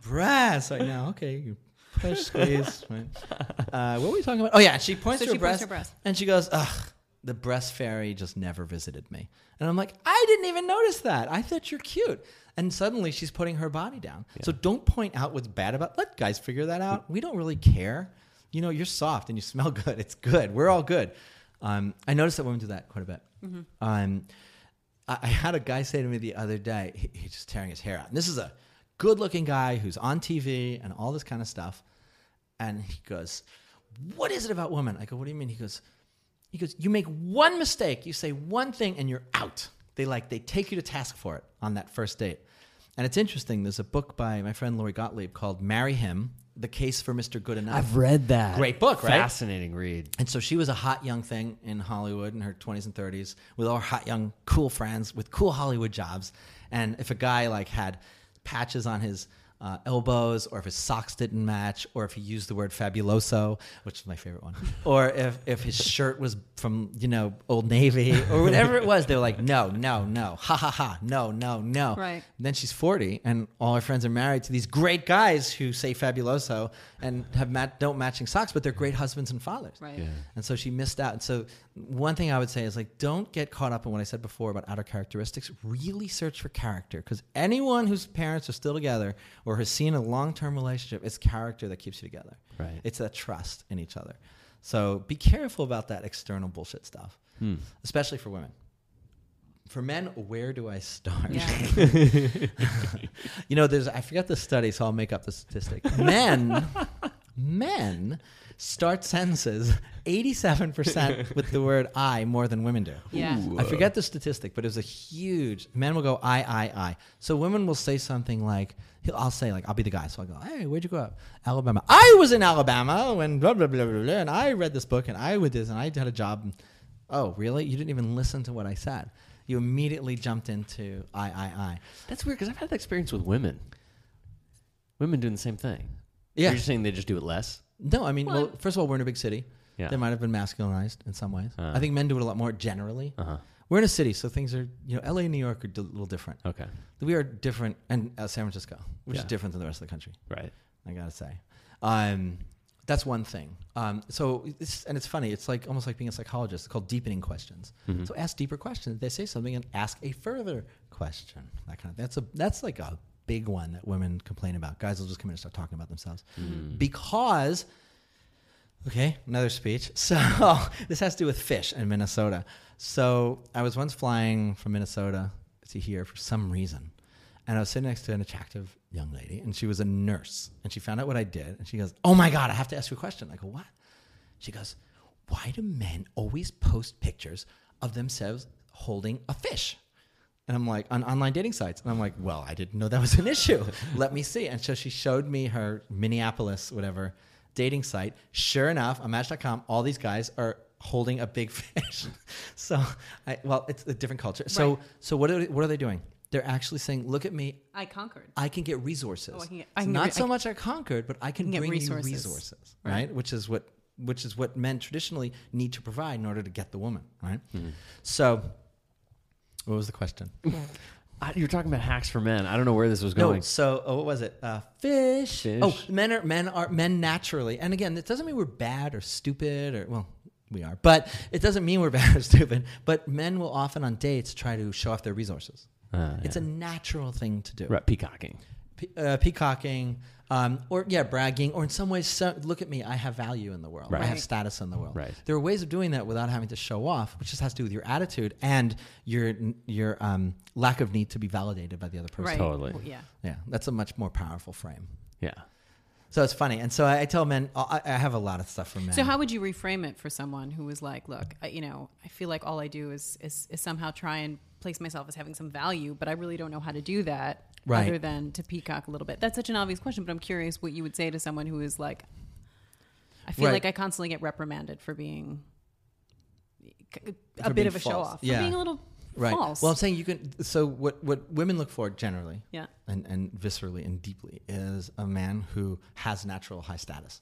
Breasts right now. Okay, you push, squeeze. Right? What were we talking about? Oh, yeah. She points to her breasts, and she goes, ugh. The breast fairy just never visited me. And I'm like, I didn't even notice that. I thought you're cute. And suddenly she's putting her body down. Yeah. So don't point out what's bad about. Let guys figure that out. We don't really care. You're soft and you smell good. It's good. We're all good. I noticed that women do that quite a bit. Mm-hmm. I had a guy say to me the other day, he's just tearing his hair out. And this is a good-looking guy who's on TV and all this kind of stuff. And he goes, what is it about women? I go, what do you mean? He goes, you make one mistake, you say one thing, and you're out. They take you to task for it on that first date. And it's interesting. There's a book by my friend Lori Gottlieb called Marry Him, The Case for Mr. Good Enough. I've read that. Great book, right? Fascinating read. And so she was a hot young thing in Hollywood in her 20s and 30s with all her hot young cool friends with cool Hollywood jobs. And if a guy had patches on his... elbows, or if his socks didn't match, or if he used the word fabuloso, which is my favorite one, or if his shirt was from, Old Navy, or whatever it was, they were like, no, ha, ha, ha, no. Right. And then she's 40, and all her friends are married to these great guys who say fabuloso and have don't matching socks, but they're great husbands and fathers. Right. Yeah. And so she missed out. And so one thing I would say is, don't get caught up in what I said before about outer characteristics. Really search for character, because anyone whose parents are still together or has seen a long-term relationship, it's character that keeps you together. Right. It's that trust in each other. So be careful about that external bullshit stuff, especially for women. For men, where do I start? Yeah. I forgot the study, so I'll make up the statistic. Men start sentences 87% with the word I more than women do. Yeah. I forget the statistic, but it was a huge... Men will go, I. So women will say something like... I'll say, I'll be the guy. So I'll go, hey, where'd you grow up? Alabama. I was in Alabama when blah, blah, blah, blah, blah, and I read this book, and I did this, and I had a job. Oh, really? You didn't even listen to what I said. You immediately jumped into I. That's weird, because I've had that experience with women. Women doing the same thing. Yeah. You're just saying they just do it less? No, I mean, well, first of all, we're in a big city. Yeah. They might have been masculinized in some ways. I think men do it a lot more generally. Uh-huh. We're in a city, so things are, you know, LA and New York are a little different. Okay. We are different, and San Francisco, which is different than the rest of the country. Right. I got to say. That's one thing. So it's funny. It's like almost like being a psychologist. It's called deepening questions. Mm-hmm. So ask deeper questions. They say something and ask a further question. That kind of thing. That's like a big one that women complain about. Guys will just come in and start talking about themselves because. Okay, another speech. So this has to do with fish in Minnesota. So I was once flying from Minnesota to here for some reason. And I was sitting next to an attractive young lady, and she was a nurse. And she found out what I did, and she goes, "Oh, my God, I have to ask you a question." I go, "What?" She goes, "Why do men always post pictures of themselves holding a fish?" And I'm like, on online dating sites. And I'm like, well, I didn't know that was an issue. Let me see. And so she showed me her Minneapolis, whatever, dating site. Sure enough, on Match.com, all these guys are holding a big fish. So it's a different culture. Right. So what are they doing? They're actually saying, "Look at me. I conquered. I can get resources. I can bring you resources, right? Which is what men traditionally need to provide in order to get the woman, right? Mm-hmm. So, what was the question? You're talking about hacks for men. I don't know where this was going. No, so what was it? Fish. Oh, men naturally. And again, it doesn't mean we're bad or stupid or well. We are, but it doesn't mean we're bad or stupid. But men will often on dates try to show off their resources. It's a natural thing to do. Right, peacocking. Or bragging, or in some ways, look at me, I have value in the world. Right. I have status in the world. Right. There are ways of doing that without having to show off, which just has to do with your attitude and your lack of need to be validated by the other person. Right. Totally. Well, yeah. That's a much more powerful frame. Yeah. So it's funny. And so I tell men, I have a lot of stuff for men. So how would you reframe it for someone who was like, look, I feel like all I do is somehow try and place myself as having some value, but I really don't know how to do that other than to peacock a little bit. That's such an obvious question, but I'm curious what you would say to someone who is like, I feel like I constantly get reprimanded for being a bit of a show off, for being a little false. Well, I'm saying you can. So what women look for generally, and viscerally and deeply, is a man who has natural high status,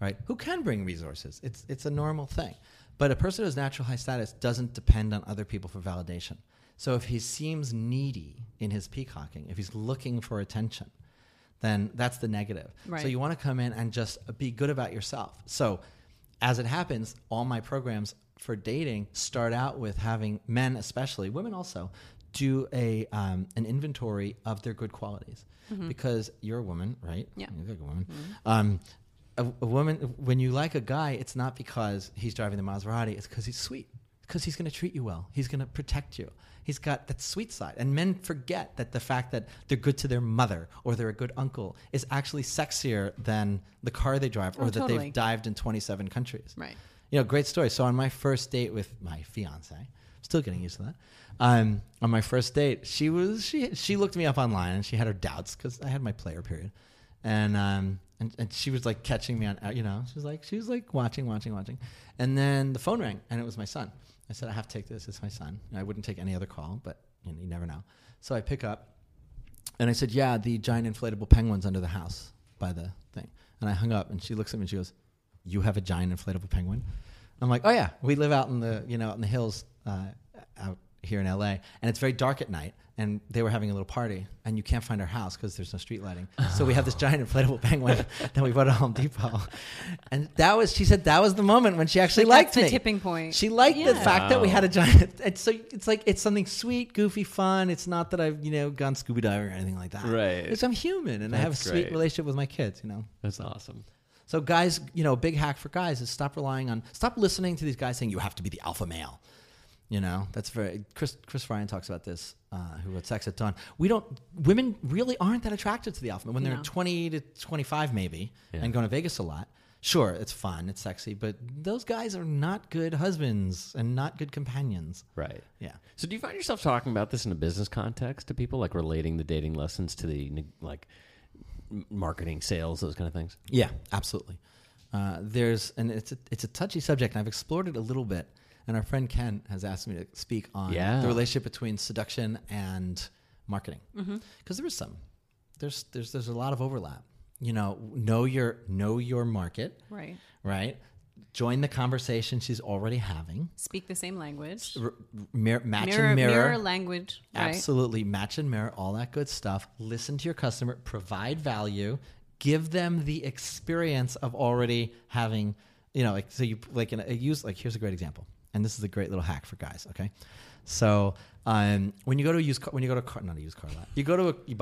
right? Who can bring resources. It's a normal thing. But a person who has natural high status doesn't depend on other people for validation. So if he seems needy in his peacocking, if he's looking for attention, then that's the negative. Right. So you want to come in and just be good about yourself. So as it happens, all my programs for dating start out with having men, especially women also, do an inventory of their good qualities. Mm-hmm. Because you're a woman, right? Yeah. You're a good woman. Mm-hmm. A woman, when you like a guy, it's not because he's driving the Maserati, it's because he's sweet. Because he's going to treat you well. He's going to protect you. He's got that sweet side. And men forget that the fact that they're good to their mother or they're a good uncle is actually sexier than the car they drive or that they've dived in 27 countries. Right. Great story. So on my first date with my fiance, still getting used to that. On my first date, she looked me up online and she had her doubts because I had my player period. And she was like catching me on, she was like watching. And then the phone rang and it was my son. I said, "I have to take this. It's my son." And I wouldn't take any other call, but you never know. So I pick up and I said, "Yeah, the giant inflatable penguins under the house by the thing." And I hung up and she looks at me and she goes, "You have a giant inflatable penguin?" I'm like, "Oh yeah, we live out in the, out in the hills out here in LA. And it's very dark at night. And they were having a little party and you can't find our house because there's no street lighting. So we have this giant inflatable penguin that we bought at Home Depot." And she said that was the moment when she actually liked me. That's the tipping point. She liked the fact that we had a giant. So it's like, it's something sweet, goofy, fun. It's not that I've, gone scuba diving or anything like that. Right. Because I'm human and I have a sweet relationship with my kids, That's awesome. So guys, a big hack for guys is stop listening to these guys saying you have to be the alpha male. That's very, Chris Ryan talks about this, who wrote Sex at Dawn. Women really aren't that attracted to the alpha male. When they're 20 to 25 maybe and going to Vegas a lot, sure, it's fun, it's sexy, but those guys are not good husbands and not good companions. Right. Yeah. So do you find yourself talking about this in a business context to people, like relating the dating lessons to the like marketing, sales, those kind of things? Yeah, absolutely. It's a touchy subject and I've explored it a little bit. And our friend Ken has asked me to speak on the relationship between seduction and marketing. Because there's a lot of overlap. you know your market. Right. Right. Join the conversation she's already having. Speak the same language. Match and mirror language. Right? Absolutely. Match and mirror, all that good stuff. Listen to your customer, provide value, give them the experience of already having, you know, like, so you like, in a, use, like, here's a great example. And this is a great little hack for guys. Okay. So, you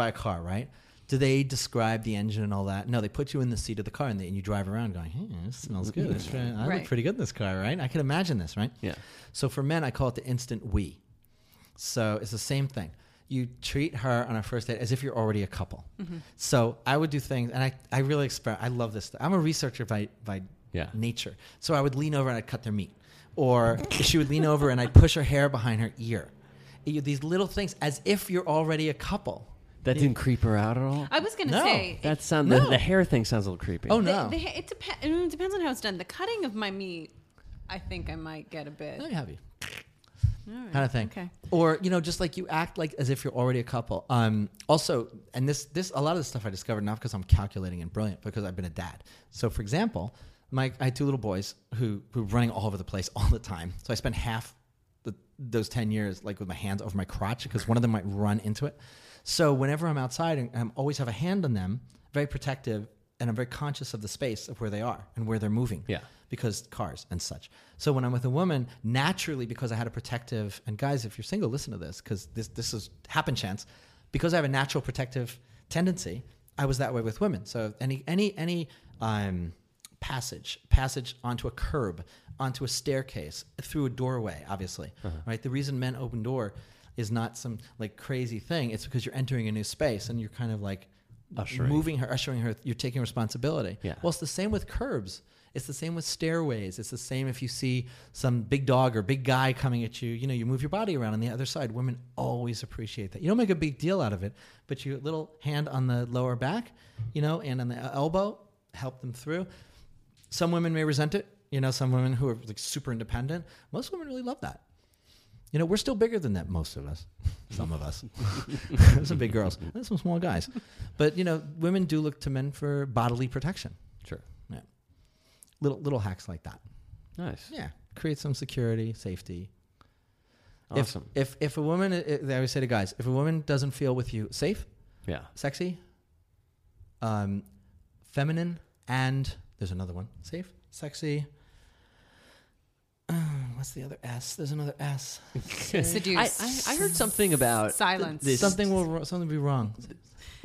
buy a car, right? Do they describe the engine and all that? No, they put you in the seat of the car and you drive around going, hey, this smells good. I look pretty good in this car, right? I can imagine this, right? Yeah. So for men, I call it the instant we. So it's the same thing. You treat her on our first date as if you're already a couple. Mm-hmm. So I would do things, and I really experiment. I love this. I'm a researcher by nature. So I would lean over and I'd cut their meat. Or she would lean over and I'd push her hair behind her ear. These little things as if you're already a couple. That didn't creep her out at all? I was going to say. The hair thing sounds a little creepy. Oh, no. It depends on how it's done. The cutting of my meat, I think I might get a bit. No, you have you. Right. Kind of thing. Okay. Or, you know, just like you act like as if you're already a couple. Also, and this a lot of the stuff I discovered, not because I'm calculating and brilliant, because I've been a dad. So, for example, I had two little boys who were running all over the place all the time. So I spent half those 10 years like with my hands over my crotch because one of them might run into it. So whenever I'm outside, and I always have a hand on them, very protective, and I'm very conscious of the space of where they are and where they're moving. Yeah. Because cars and such. So when I'm with a woman, naturally, because I had a protective, and guys, if you're single, listen to this, because this is happen chance. Because I have a natural protective tendency, I was that way with women. So any passage onto a curb, onto a staircase, through a doorway, obviously. Uh-huh. Right? The reason men open door is not some like crazy thing. It's because you're entering a new space and you're kind of like ushering her, you're taking responsibility. Yeah. Well, it's the same with curbs. It's the same with stairways. It's the same if you see some big dog or big guy coming at you, you know, you move your body around on the other side. Women always appreciate that. You don't make a big deal out of it, but your little hand on the lower back, you know, and on the elbow, help them through. Some women may resent it. You know, some women who are like super independent. Most women really love that. You know, we're still bigger than that, most of us. Some of us. There's some big girls. There's some small guys. But, you know, women do look to men for bodily protection. Sure. Yeah. Little hacks like that. Nice. Yeah. Create some security, safety. Awesome. If a woman, I always say to guys, if a woman doesn't feel with you safe, yeah, sexy, feminine, and there's another one, safe, sexy, what's the other S? There's another S. Seduce. I heard something about silence. Something will be wrong.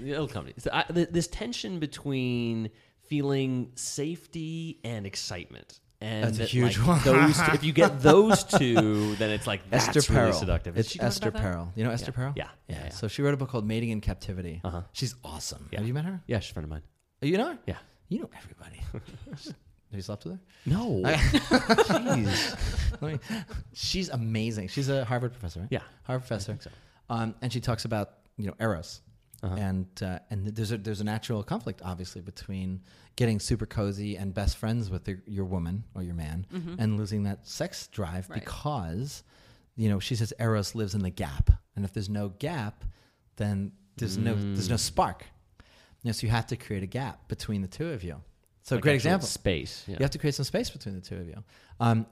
It'll come to you. So this tension between feeling safety and excitement, and that's a huge one. If you get those two, then it's like that's Esther Perel. Really seductive. It's Esther Perel. You know Esther Perel? Yeah. Yeah. So she wrote a book called Mating in Captivity. Uh-huh. She's awesome. Yeah. Have you met her? Yeah, she's a friend of mine. You know her? Yeah. You know everybody. Have you slept with her? No. Jeez. She's amazing. She's a Harvard professor, right? Yeah. Harvard professor. I think so. And she talks about, you know, Eros. Uh-huh. And there's a natural conflict, obviously, between getting super cozy and best friends with your woman or your man, mm-hmm, and losing that sex drive, right, because, you know, she says Eros lives in the gap. And if there's no gap, then there's no spark. You know, so you have to create a gap between the two of you. So like great example. Space. Yeah. You have to create some space between the two of you.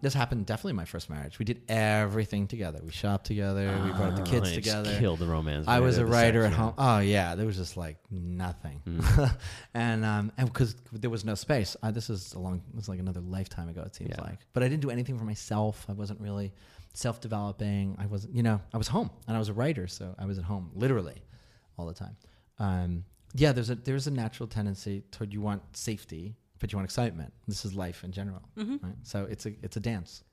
This happened definitely in my first marriage. We did everything together. We shopped together. We brought up the kids together. Killed the romance. I was a writer at home. Oh yeah, there was just like nothing, and because there was no space. This is a long. It was like another lifetime ago. It seems like, but I didn't do anything for myself. I wasn't really self-developing. I wasn't. You know, I was home and I was a writer, so I was at home literally all the time. Yeah, there's a natural tendency toward you want safety, but you want excitement. This is life in general, mm-hmm, right? So it's a dance.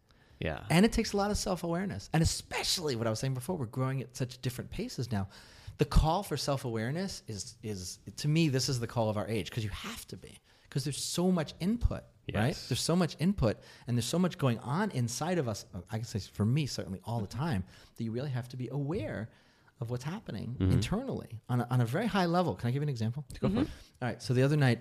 Yeah. And it takes a lot of self-awareness. And especially what I was saying before, we're growing at such different paces now. The call for self-awareness is to me, this is the call of our age, because you have to be, because there's so much input, yes, right? There's so much input and there's so much going on inside of us. I can say for me, certainly all the time, that you really have to be aware of what's happening, mm-hmm, internally on a very high level. Can I give you an example? Go for it. All right. So the other night,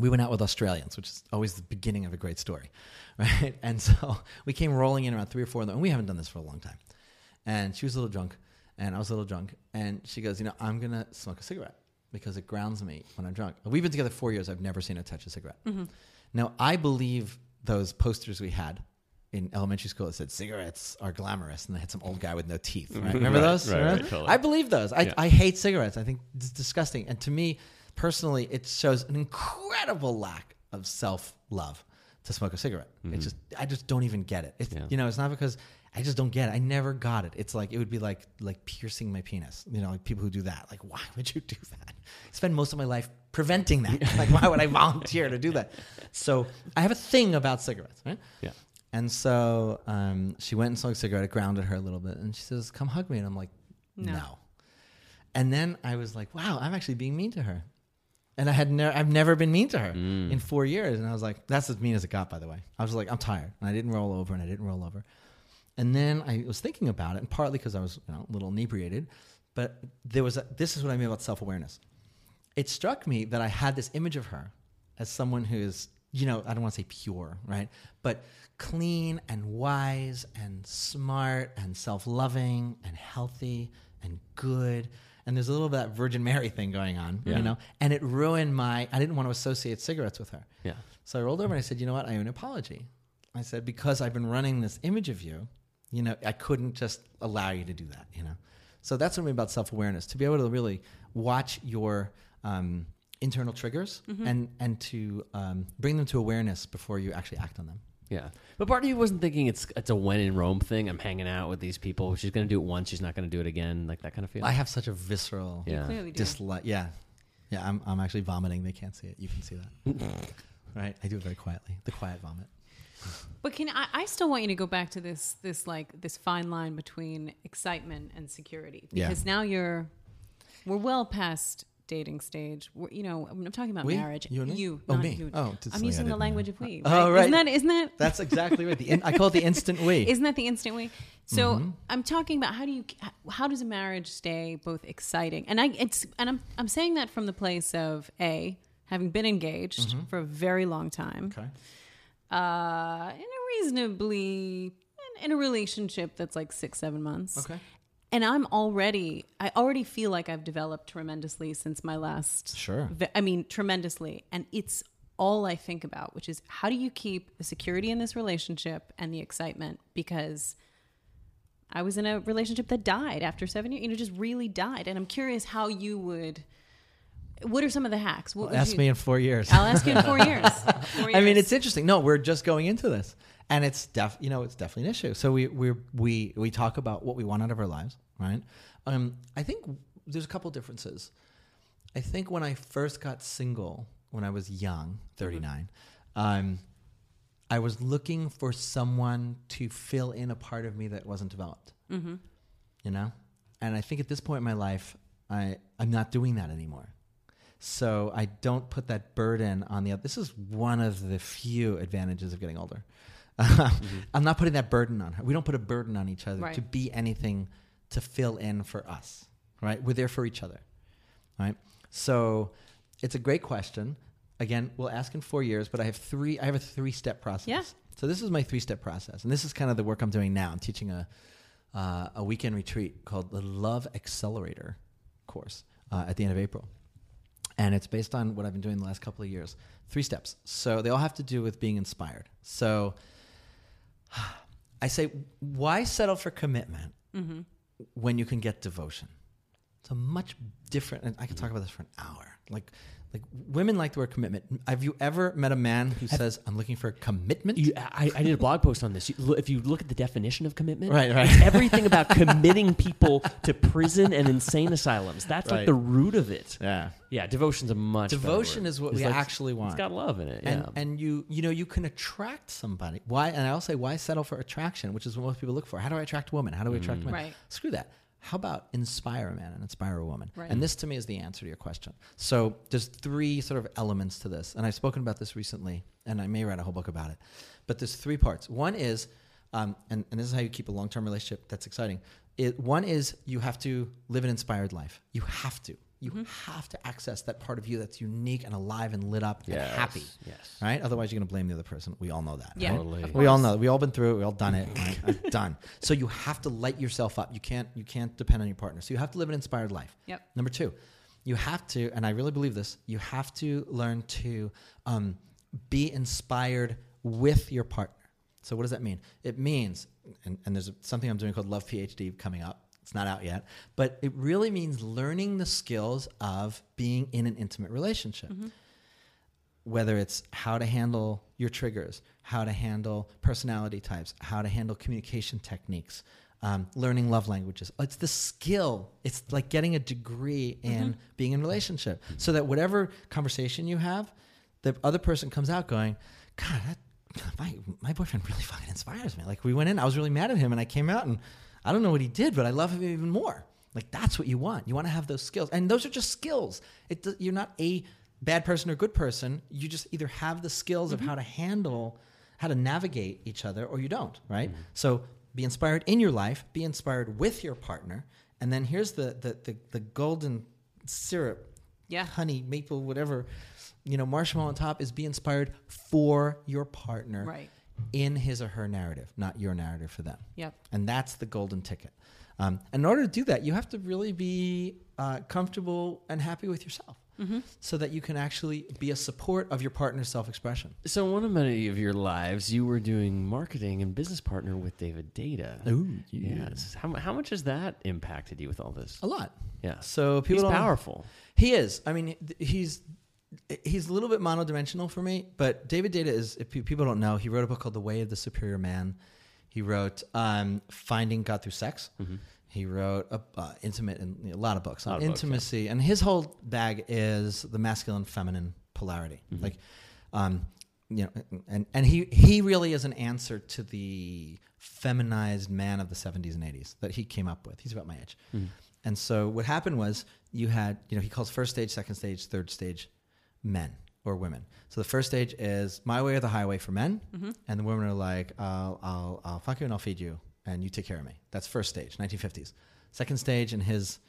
we went out with Australians, which is always the beginning of a great story, right? And so we came rolling in around 3 or 4 and we haven't done this for a long time. And she was a little drunk and I was a little drunk. And she goes, you know, I'm going to smoke a cigarette. because it grounds me when I'm drunk. We've been together 4 years. I've never seen her touch a cigarette. Mm-hmm. Now, I believe those posters we had in elementary school that said cigarettes are glamorous, and they had some old guy with no teeth. Right? Remember those? Right, totally. I believe those. I hate cigarettes. I think it's disgusting. And to me, personally, it shows an incredible lack of self-love to smoke a cigarette. Mm-hmm. It's just, I just don't even get it. It's, you know, it's not because I just don't get it. I never got it. It's like, it would be like piercing my penis. You know, like people who do that. Like, why would you do that? I spend most of my life preventing that. Like, why would I volunteer to do that? So I have a thing about cigarettes, right? Yeah. And so she went and smoked a cigarette. It grounded her a little bit. And she says, come hug me. And I'm like, no. And then I was like, wow, I'm actually being mean to her. And I had I've never been mean to her in 4 years. And I was like, that's as mean as it got, by the way. I was like, I'm tired. And I didn't roll over. And then I was thinking about it, and partly because I was, you know, a little inebriated, but there was this is what I mean about self-awareness. It struck me that I had this image of her as someone who is, you know, I don't want to say pure, right? But clean and wise and smart and self-loving and healthy and good. And there's a little bit of that Virgin Mary thing going on, you know? And it ruined I didn't want to associate cigarettes with her. Yeah. So I rolled over and I said, you know what? I owe an apology. I said, because I've been running this image of you, you know, I couldn't just allow you to do that, you know? So that's what I mean about self-awareness, to be able to really watch your internal triggers and to bring them to awareness before you actually act on them. Yeah. But part of you wasn't thinking it's a when in Rome thing. I'm hanging out with these people. She's going to do it once. She's not going to do it again. Like that kind of feeling. I have such a visceral dislike. Yeah. Yeah. I'm actually vomiting. They can't see it. You can see that. Right. I do it very quietly. The quiet vomit. But I still want you to go back to this fine line between excitement and security, because now we're well past dating stage. We're, you know, I'm talking about marriage. You and me? You. Oh, I'm using the language of we. Right? Oh, right. Isn't that? That's exactly right. I call it the instant we. Isn't that the instant we? So I'm talking about how does a marriage stay both exciting? And I'm saying that from the place of having been engaged for a very long time. Okay. In a relationship that's like 6-7 months. Okay. And I already feel like I've developed tremendously since my last. Sure. Tremendously. And it's all I think about, which is how do you keep the security in this relationship and the excitement? Because I was in a relationship that died after 7 years, you know, just really died. And I'm curious how you would. What are some of the hacks? Ask me in 4 years. I'll ask you in 4 years. I mean, it's interesting. No, we're just going into this, and it's definitely an issue. So we talk about what we want out of our lives, right? I think there's a couple differences. I think when I first got single, when I was young, 39, I was looking for someone to fill in a part of me that wasn't developed. Mm-hmm. You know, and I think at this point in my life, I'm not doing that anymore. So I don't put that burden on the other. This is one of the few advantages of getting older. I'm not putting that burden on her. We don't put a burden on each other to be anything to fill in for us, right? We're there for each other, right? So it's a great question. Again, we'll ask in 4 years, but I have a 3-step process. Yeah. So this is my 3-step process. And this is kind of the work I'm doing now. I'm teaching a weekend retreat called the Love Accelerator course at the end of April. And it's based on what I've been doing the last couple of years. 3 steps. So they all have to do with being inspired. So I say, why settle for commitment when you can get devotion? It's a much different, and I could talk about this for an hour. Like women like the word commitment. Have you ever met a man who says, I'm looking for a commitment? I did a blog post on this. If you look at the definition of commitment, right. It's everything about committing people to prison and insane asylums. That's like the root of it. Yeah. Yeah, devotion's a much better word. Devotion is what we actually want. It's got love in it, yeah. And you can attract somebody. Why? And I also say, why settle for attraction, which is what most people look for. How do I attract women? How do we attract men? Right. Screw that. How about inspire a man and inspire a woman? Right. And this to me is the answer to your question. So there's 3 sort of elements to this. And I've spoken about this recently, and I may write a whole book about it. But there's 3 parts. One is, and this is how you keep a long-term relationship that's exciting. One is you have to live an inspired life. You have to. You have to access that part of you that's unique and alive and lit up and happy. Yes. Right? Otherwise, you're going to blame the other person. We all know that. Yeah. Right? Totally. We all know that. We all been through it. We all done it. Right? I'm done. So you have to light yourself up. You can't depend on your partner. So you have to live an inspired life. Yep. Number 2, you have to, and I really believe this, you have to learn to be inspired with your partner. So what does that mean? It means, and there's something I'm doing called Love PhD coming up. It's not out yet, but it really means learning the skills of being in an intimate relationship. Mm-hmm. Whether it's how to handle your triggers, how to handle personality types, how to handle communication techniques, learning love languages. It's the skill. It's like getting a degree in mm-hmm. being in a relationship, so that whatever conversation you have, the other person comes out going, God, my boyfriend really fucking inspires me. Like, we went in, I was really mad at him, and I came out and I don't know what he did, but I love him even more. Like, that's what you want. You want to have those skills. And those are just skills. You're not a bad person or good person. You just either have the skills mm-hmm. of how to navigate each other, or you don't, right? Mm-hmm. So be inspired in your life, be inspired with your partner. And then here's the golden syrup, honey, maple, whatever, marshmallow on top, is be inspired for your partner. Right. In his or her narrative, not your narrative for them. Yep. And that's the golden ticket. In order to do that, you have to really be comfortable and happy with yourself, mm-hmm. so that you can actually be a support of your partner's self-expression. So one of many of your lives, you were doing marketing and business partner with David Deida. Oh, yes. How much has that impacted you with all this? A lot. Yeah. So he's powerful. He is. I mean, he's a little bit monodimensional for me, but David Deida is, if people don't know, he wrote a book called The Way of the Superior Man. He wrote Finding God Through Sex. Mm-hmm. He wrote Intimate, and a lot of books on intimacy. And his whole bag is the masculine feminine polarity. Mm-hmm. Like, and he really is an answer to the feminized man of the 70s and 80s that he came up with. He's about my age. Mm-hmm. And so what happened was, you had, he calls first stage, second stage, third stage, men or women. So the first stage is my way or the highway for men, mm-hmm. and the women are like, I'll fuck you and I'll feed you and you take care of me. That's first stage, 1950s. Second stage in his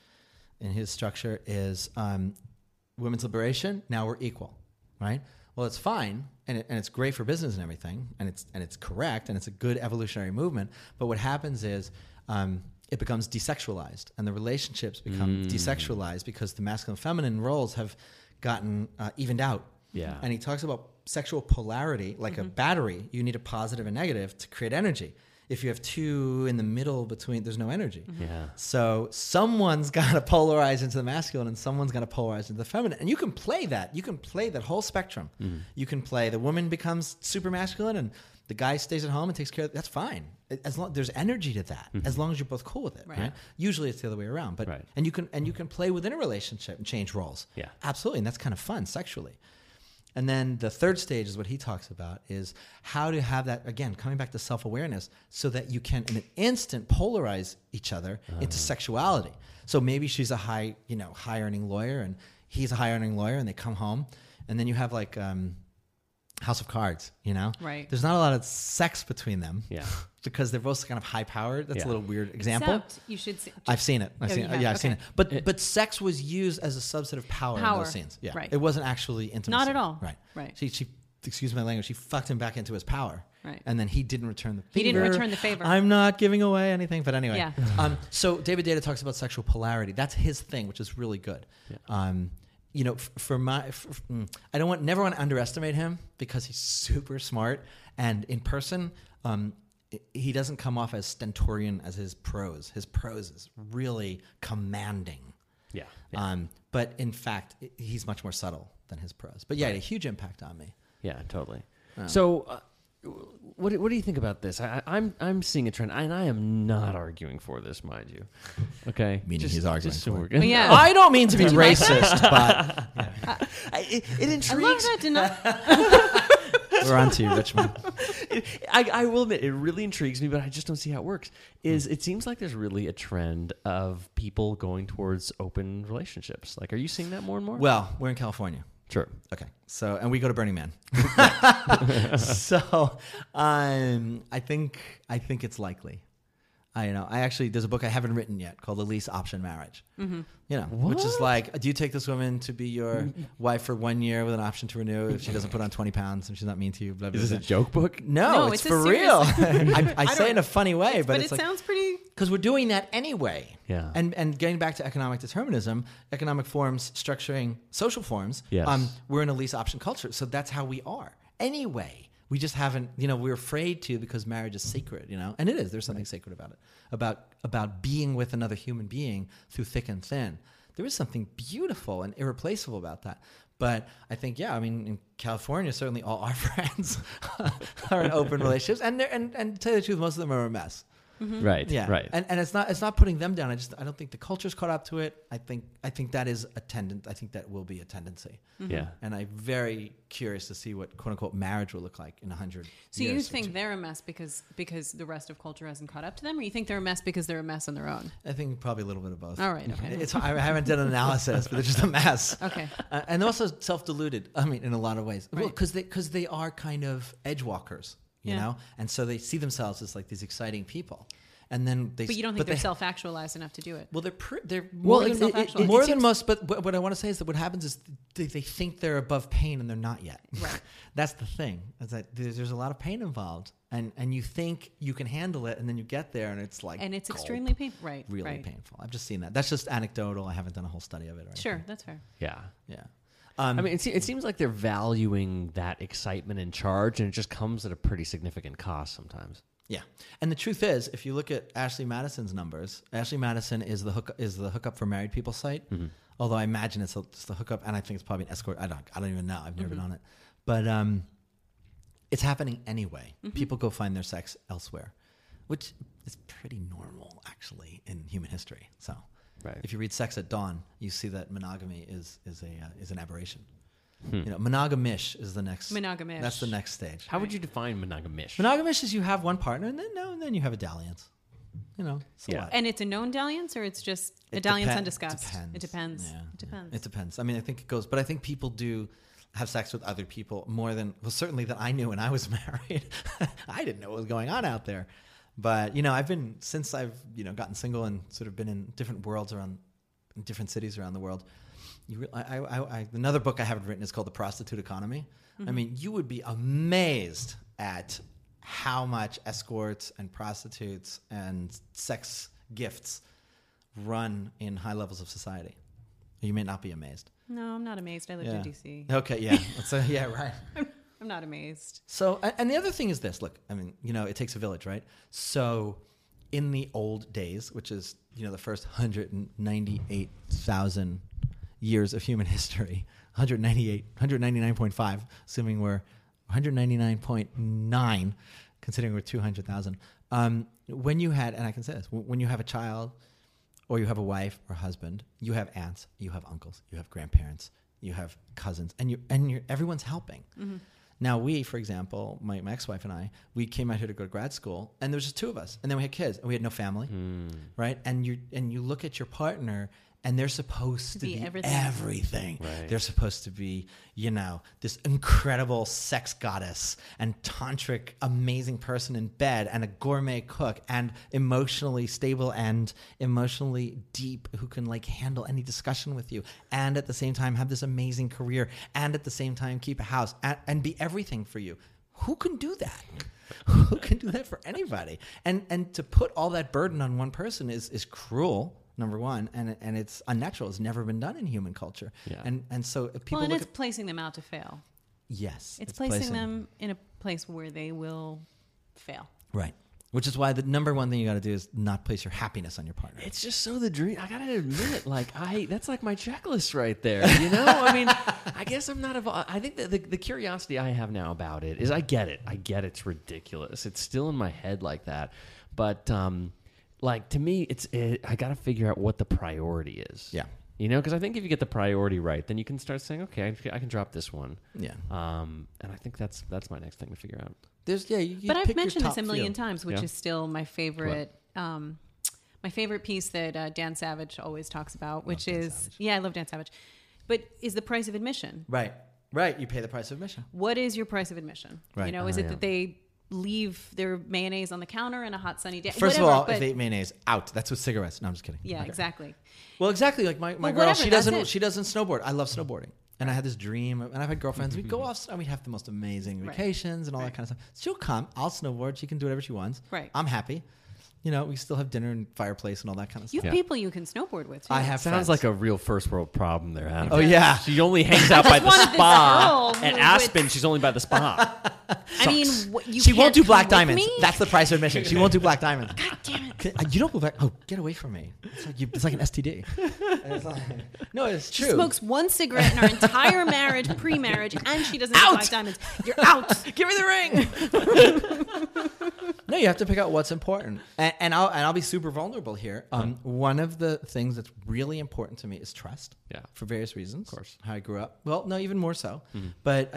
structure is women's liberation. Now we're equal, right? Well, it's fine, and it's great for business and everything, and it's correct, and it's a good evolutionary movement. But what happens is it becomes desexualized, and the relationships become desexualized because the masculine and feminine roles have gotten evened out. Yeah. And he talks about sexual polarity, like mm-hmm. a battery. You need a positive and negative to create energy. If you have two in the middle between, there's no energy. Mm-hmm. Yeah. So someone's got to polarize into the masculine and someone's got to polarize into the feminine. And you can play that. You can play that whole spectrum. Mm. You can play the woman becomes super masculine and the guy stays at home and takes care of it. That's fine. As long there's energy to that, mm-hmm. as long as you're both cool with it. Right. Right? Usually it's the other way around. But right. and you can play within a relationship and change roles. Yeah. Absolutely. And that's kind of fun sexually. And then the third stage is what he talks about, is how to have that, again, coming back to self-awareness, so that you can in an instant polarize each other into sexuality. So maybe she's a high-earning lawyer and he's a high-earning lawyer, and they come home, and then you have like House of Cards, Right. There's not a lot of sex between them. Yeah. Because they're both kind of high-powered. That's a little weird example. Except you should see. I've seen it. I've seen it. But sex was used as a subset of power in those scenes. Yeah, right. It wasn't actually intimacy. Not at all. Right. She, excuse my language, she fucked him back into his power. Right. And then he didn't return the favor. I'm not giving away anything, but anyway. Yeah. So David Deida talks about sexual polarity. That's his thing, which is really good. Yeah. I don't never want to underestimate him, because he's super smart, and in person, he doesn't come off as stentorian as his prose. His prose is really commanding. Yeah. But in fact, he's much more subtle than his prose. But yeah, it had a huge impact on me. Yeah, totally. So, what do you think about this? I'm seeing a trend, and I am not arguing for this, mind you. Okay, meaning he's arguing for it. Yeah. I don't mean to be racist, but it intrigues. I love that denial. We're on to you, Richmond. I will admit, it really intrigues me, but I just don't see how it works. It seems like there's really a trend of people going towards open relationships. Like, are you seeing that more and more? Well, we're in California. Sure. Okay. So, and we go to Burning Man. So, I think it's likely. I actually, there's a book I haven't written yet called The Lease Option Marriage, which is like, do you take this woman to be your wife for 1 year with an option to renew if she doesn't put on 20 pounds and she's not mean to you? Blah, blah, blah. Is this a joke book? No, it's for real. I say in a funny way, but it sounds pretty. Because we're doing that anyway. Yeah. And getting back to economic determinism, economic forms structuring social forms, yes. We're in a lease option culture. So that's how we are anyway. We just haven't, we're afraid to because marriage is sacred, and it is. There's something sacred about it, about being with another human being through thick and thin. There is something beautiful and irreplaceable about that. But I think, in California, certainly all our friends are in open relationships, and to tell you the truth, most of them are a mess. Mm-hmm. Right. Yeah. Right. And it's not putting them down. I don't think the culture's caught up to it. I think that is a tendency. I think that will be a tendency. Mm-hmm. Yeah. And I'm very curious to see what quote unquote marriage will look like in 100 years. So you think they're a mess because the rest of culture hasn't caught up to them, or you think they're a mess because they're a mess on their own? I think probably a little bit of both. All right. Okay. I haven't done an analysis, but they're just a mess. Okay. And also self-deluded. In a lot of ways. Right. Well, because they are kind of edge walkers. And so they see themselves as like these exciting people, and then they. But you don't think they're self-actualized enough to do it? Well, they're more than self-actualized. More than most. But what I want to say is that what happens is they think they're above pain and they're not yet. Right. That's the thing. Is that there's a lot of pain involved, and you think you can handle it, and then you get there, and it's like. And it's extremely painful. Right. Really painful. I've just seen that. That's just anecdotal. I haven't done a whole study of it. Or sure, anything. That's fair. Yeah. Yeah. It seems like they're valuing that excitement and charge, and it just comes at a pretty significant cost sometimes. Yeah, and the truth is, if you look at Ashley Madison's numbers, Ashley Madison is the hookup for married people site. Mm-hmm. Although I imagine it's just a hookup, and I think it's probably an escort. I don't even know. I've never been on it, but it's happening anyway. Mm-hmm. People go find their sex elsewhere, which is pretty normal actually in human history. So. Right. If you read Sex at Dawn, you see that monogamy is an aberration. Monogamish is the next. Monogamish. That's the next stage. How would you define monogamish? Monogamish is you have one partner and then you have a dalliance. So and it's a known dalliance, or it's just a dalliance undiscussed. It depends. Yeah. It depends. It depends. I think it goes, but I think people do have sex with other people more than certainly that I knew when I was married. I didn't know what was going on out there. But, since I've gotten single and sort of been in different worlds in different cities around the world, another book I haven't written is called The Prostitute Economy. Mm-hmm. You would be amazed at how much escorts and prostitutes and sex gifts run in high levels of society. You may not be amazed. No, I'm not amazed. I lived in D.C. Okay, yeah. Yeah, right. I'm not amazed. So, and the other thing is this. Look, it takes a village, right? So in the old days, which is, the first 198,000 years of human history, 199.5, assuming we're 199.9, considering we're 200,000. When you had, and I can say this, when you have a child or you have a wife or husband, you have aunts, you have uncles, you have grandparents, you have cousins, and everyone's helping. Mm-hmm. Now we, for example, my ex-wife and I, we came out here to go to grad school, and there was just two of us, and then we had kids, and we had no family, right? And you look at your partner, and they're supposed to be everything. Right. They're supposed to be, this incredible sex goddess and tantric, amazing person in bed and a gourmet cook and emotionally stable and emotionally deep who can handle any discussion with you and at the same time have this amazing career and at the same time keep a house and be everything for you. Who can do that? Who can do that for anybody? And to put all that burden on one person is cruel. Number one, and it's unnatural. It's never been done in human culture, and so people. Well, and it's placing them out to fail. Yes, it's placing them in a place where they will fail. Right, which is why the number one thing you got to do is not place your happiness on your partner. It's just so the dream. I gotta admit, that's like my checklist right there. I guess I'm not. I think that the curiosity I have now about it is, I get it's ridiculous. It's still in my head like that, but. To me, I got to figure out what the priority is. Yeah. Because I think if you get the priority right, then you can start saying, okay, I can drop this one. Yeah. And I think that's my next thing to figure out. But I've mentioned this a million times, which is still my favorite. My favorite piece that Dan Savage always talks about, which is, I love Dan Savage, but is the price of admission. Right. You pay the price of admission. What is your price of admission? Right. Is it that they leave their mayonnaise on the counter in a hot sunny day. First of all, if they eat mayonnaise, out. That's with cigarettes. No, I'm just kidding. Yeah, okay. Exactly. Well, exactly. Like my girl, she doesn't snowboard. I love snowboarding. And I had this dream, and I've had girlfriends. We'd go off, and we'd have the most amazing vacations and all that kind of stuff. She'll come. I'll snowboard. She can do whatever she wants. Right. I'm happy. You know, we still have dinner and fireplace and all that kind of stuff. You have people you can snowboard with. Too. I have. Sounds like a real first world problem there, Adam. Oh yeah. She only hangs out by the spa. At Aspen, she's only by the spa. I mean, she won't do black diamonds. That's the price of admission. She won't do black diamonds. God damn it! You don't do black. Oh, get away from me! It's like an STD. It's like, no, it's true. She smokes one cigarette in her entire marriage, pre-marriage, and she doesn't do black diamonds. You're out. Give me the ring. No, you have to pick out what's important. And I'll be super vulnerable here. One of the things that's really important to me is trust. Yeah. For various reasons. Of course. How I grew up. Well, no, even more so. Mm-hmm. But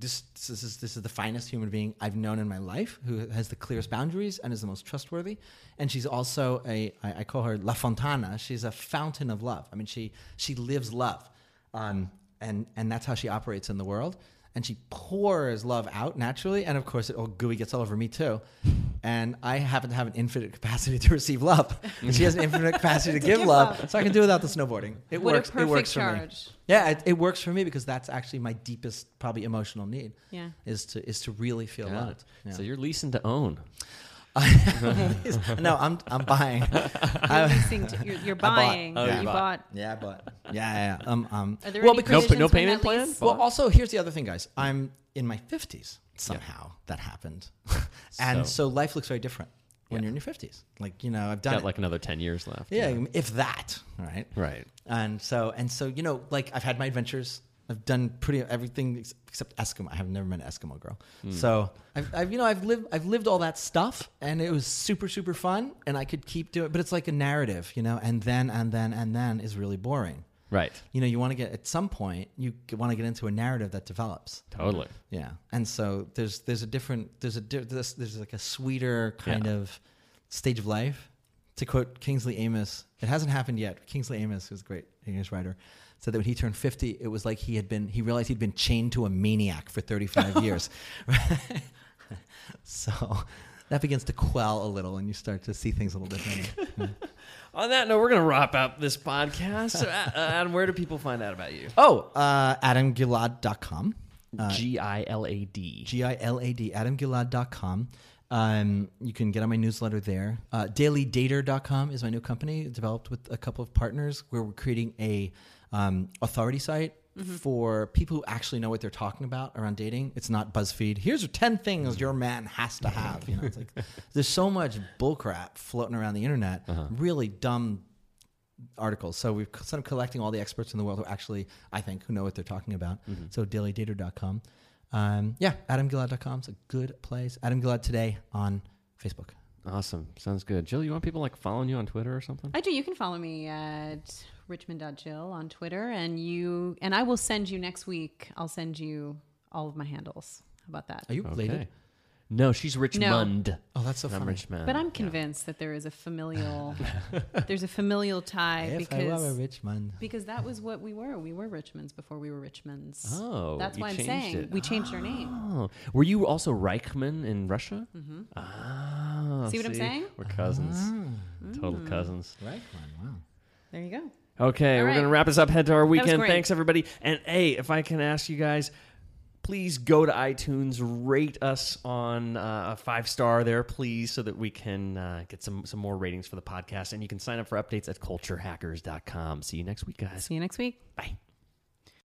this is the finest human being I've known in my life, who has the clearest boundaries and is the most trustworthy. And she's also I call her La Fontana. She's a fountain of love. I mean, she lives love, and that's how she operates in the world. And she pours love out naturally. And of course, it all gooey gets all over me too. And I happen to have an infinite capacity to receive love. And she has an infinite capacity to give love. So I can do without the snowboarding. It works for me. Yeah, it works for me because that's actually my deepest, probably emotional need. Yeah. Is to really feel loved. Yeah. So you're leasing to own. No, I'm buying. You're buying. You bought. Yeah, I bought. Yeah. Are there any conditions no payment plan? Well, also here's the other thing, guys. I'm in my 50s somehow. Yeah. That happened, and so life looks very different when you're in your 50s. Like, you know, I've done. Got like another 10 years left. Yeah, if that. Right. And so you know, like I've had my adventures. I've done pretty everything except Eskimo. I have never met an Eskimo girl. Mm. So I've lived all that stuff, and it was super, super fun, and I could keep doing it, but it's like a narrative, you know, and then is really boring. Right. You know, at some point you want to get into a narrative that develops. Totally. Yeah. And so there's like a sweeter kind of stage of life. To quote Kingsley Amis, it hasn't happened yet. Kingsley Amis, who's a great English writer, said that when he turned 50, it was like he realized he'd been chained to a maniac for 35 years. Right? So that begins to quell a little, and you start to see things a little differently. Yeah. On that note, we're going to wrap up this podcast. So, Adam, where do people find out about you? Oh, adamgilad.com. Gilad. Gilad, adamgilad.com. You can get on my newsletter there. Dailydater.com is my new company, developed with a couple of partners, where we're creating a authority site for people who actually know what they're talking about around dating. It's not BuzzFeed. Here's 10 things your man has to have. You know, it's like there's so much bullcrap floating around the internet, really dumb articles. So we've sort of collecting all the experts in the world who actually, I think, who know what they're talking about. Mm-hmm. So dailydater.com. AdamGilad.com is a good place. Adam Gilad Today on Facebook. Awesome. Sounds good. Jill, you want people like following you on Twitter or something? I do. You can follow me at richmond.jill on Twitter, and I will send you next week. I'll send you all of my handles. How about that? Are you related? Okay. No, she's Richmond. No. Oh, that's so funny. I'm Richmond. But I'm convinced that there is a familial tie. If I were a Richmond. Because that was what we were. We were Richmonds before we were Richmonds. Oh, that's why I'm saying we changed our name. Oh, were you also Reichman in Russia? Mm-hmm. Ah, see what I'm saying? We're cousins. Ah. Total cousins. Reichman. Wow. There you go. Okay, we're gonna wrap this up. Head to our weekend. Thanks, everybody. And hey, if I can ask you guys. Please go to iTunes, rate us on a 5-star there, please, so that we can get some more ratings for the podcast. And you can sign up for updates at culturehackers.com. See you next week, guys. See you next week. Bye.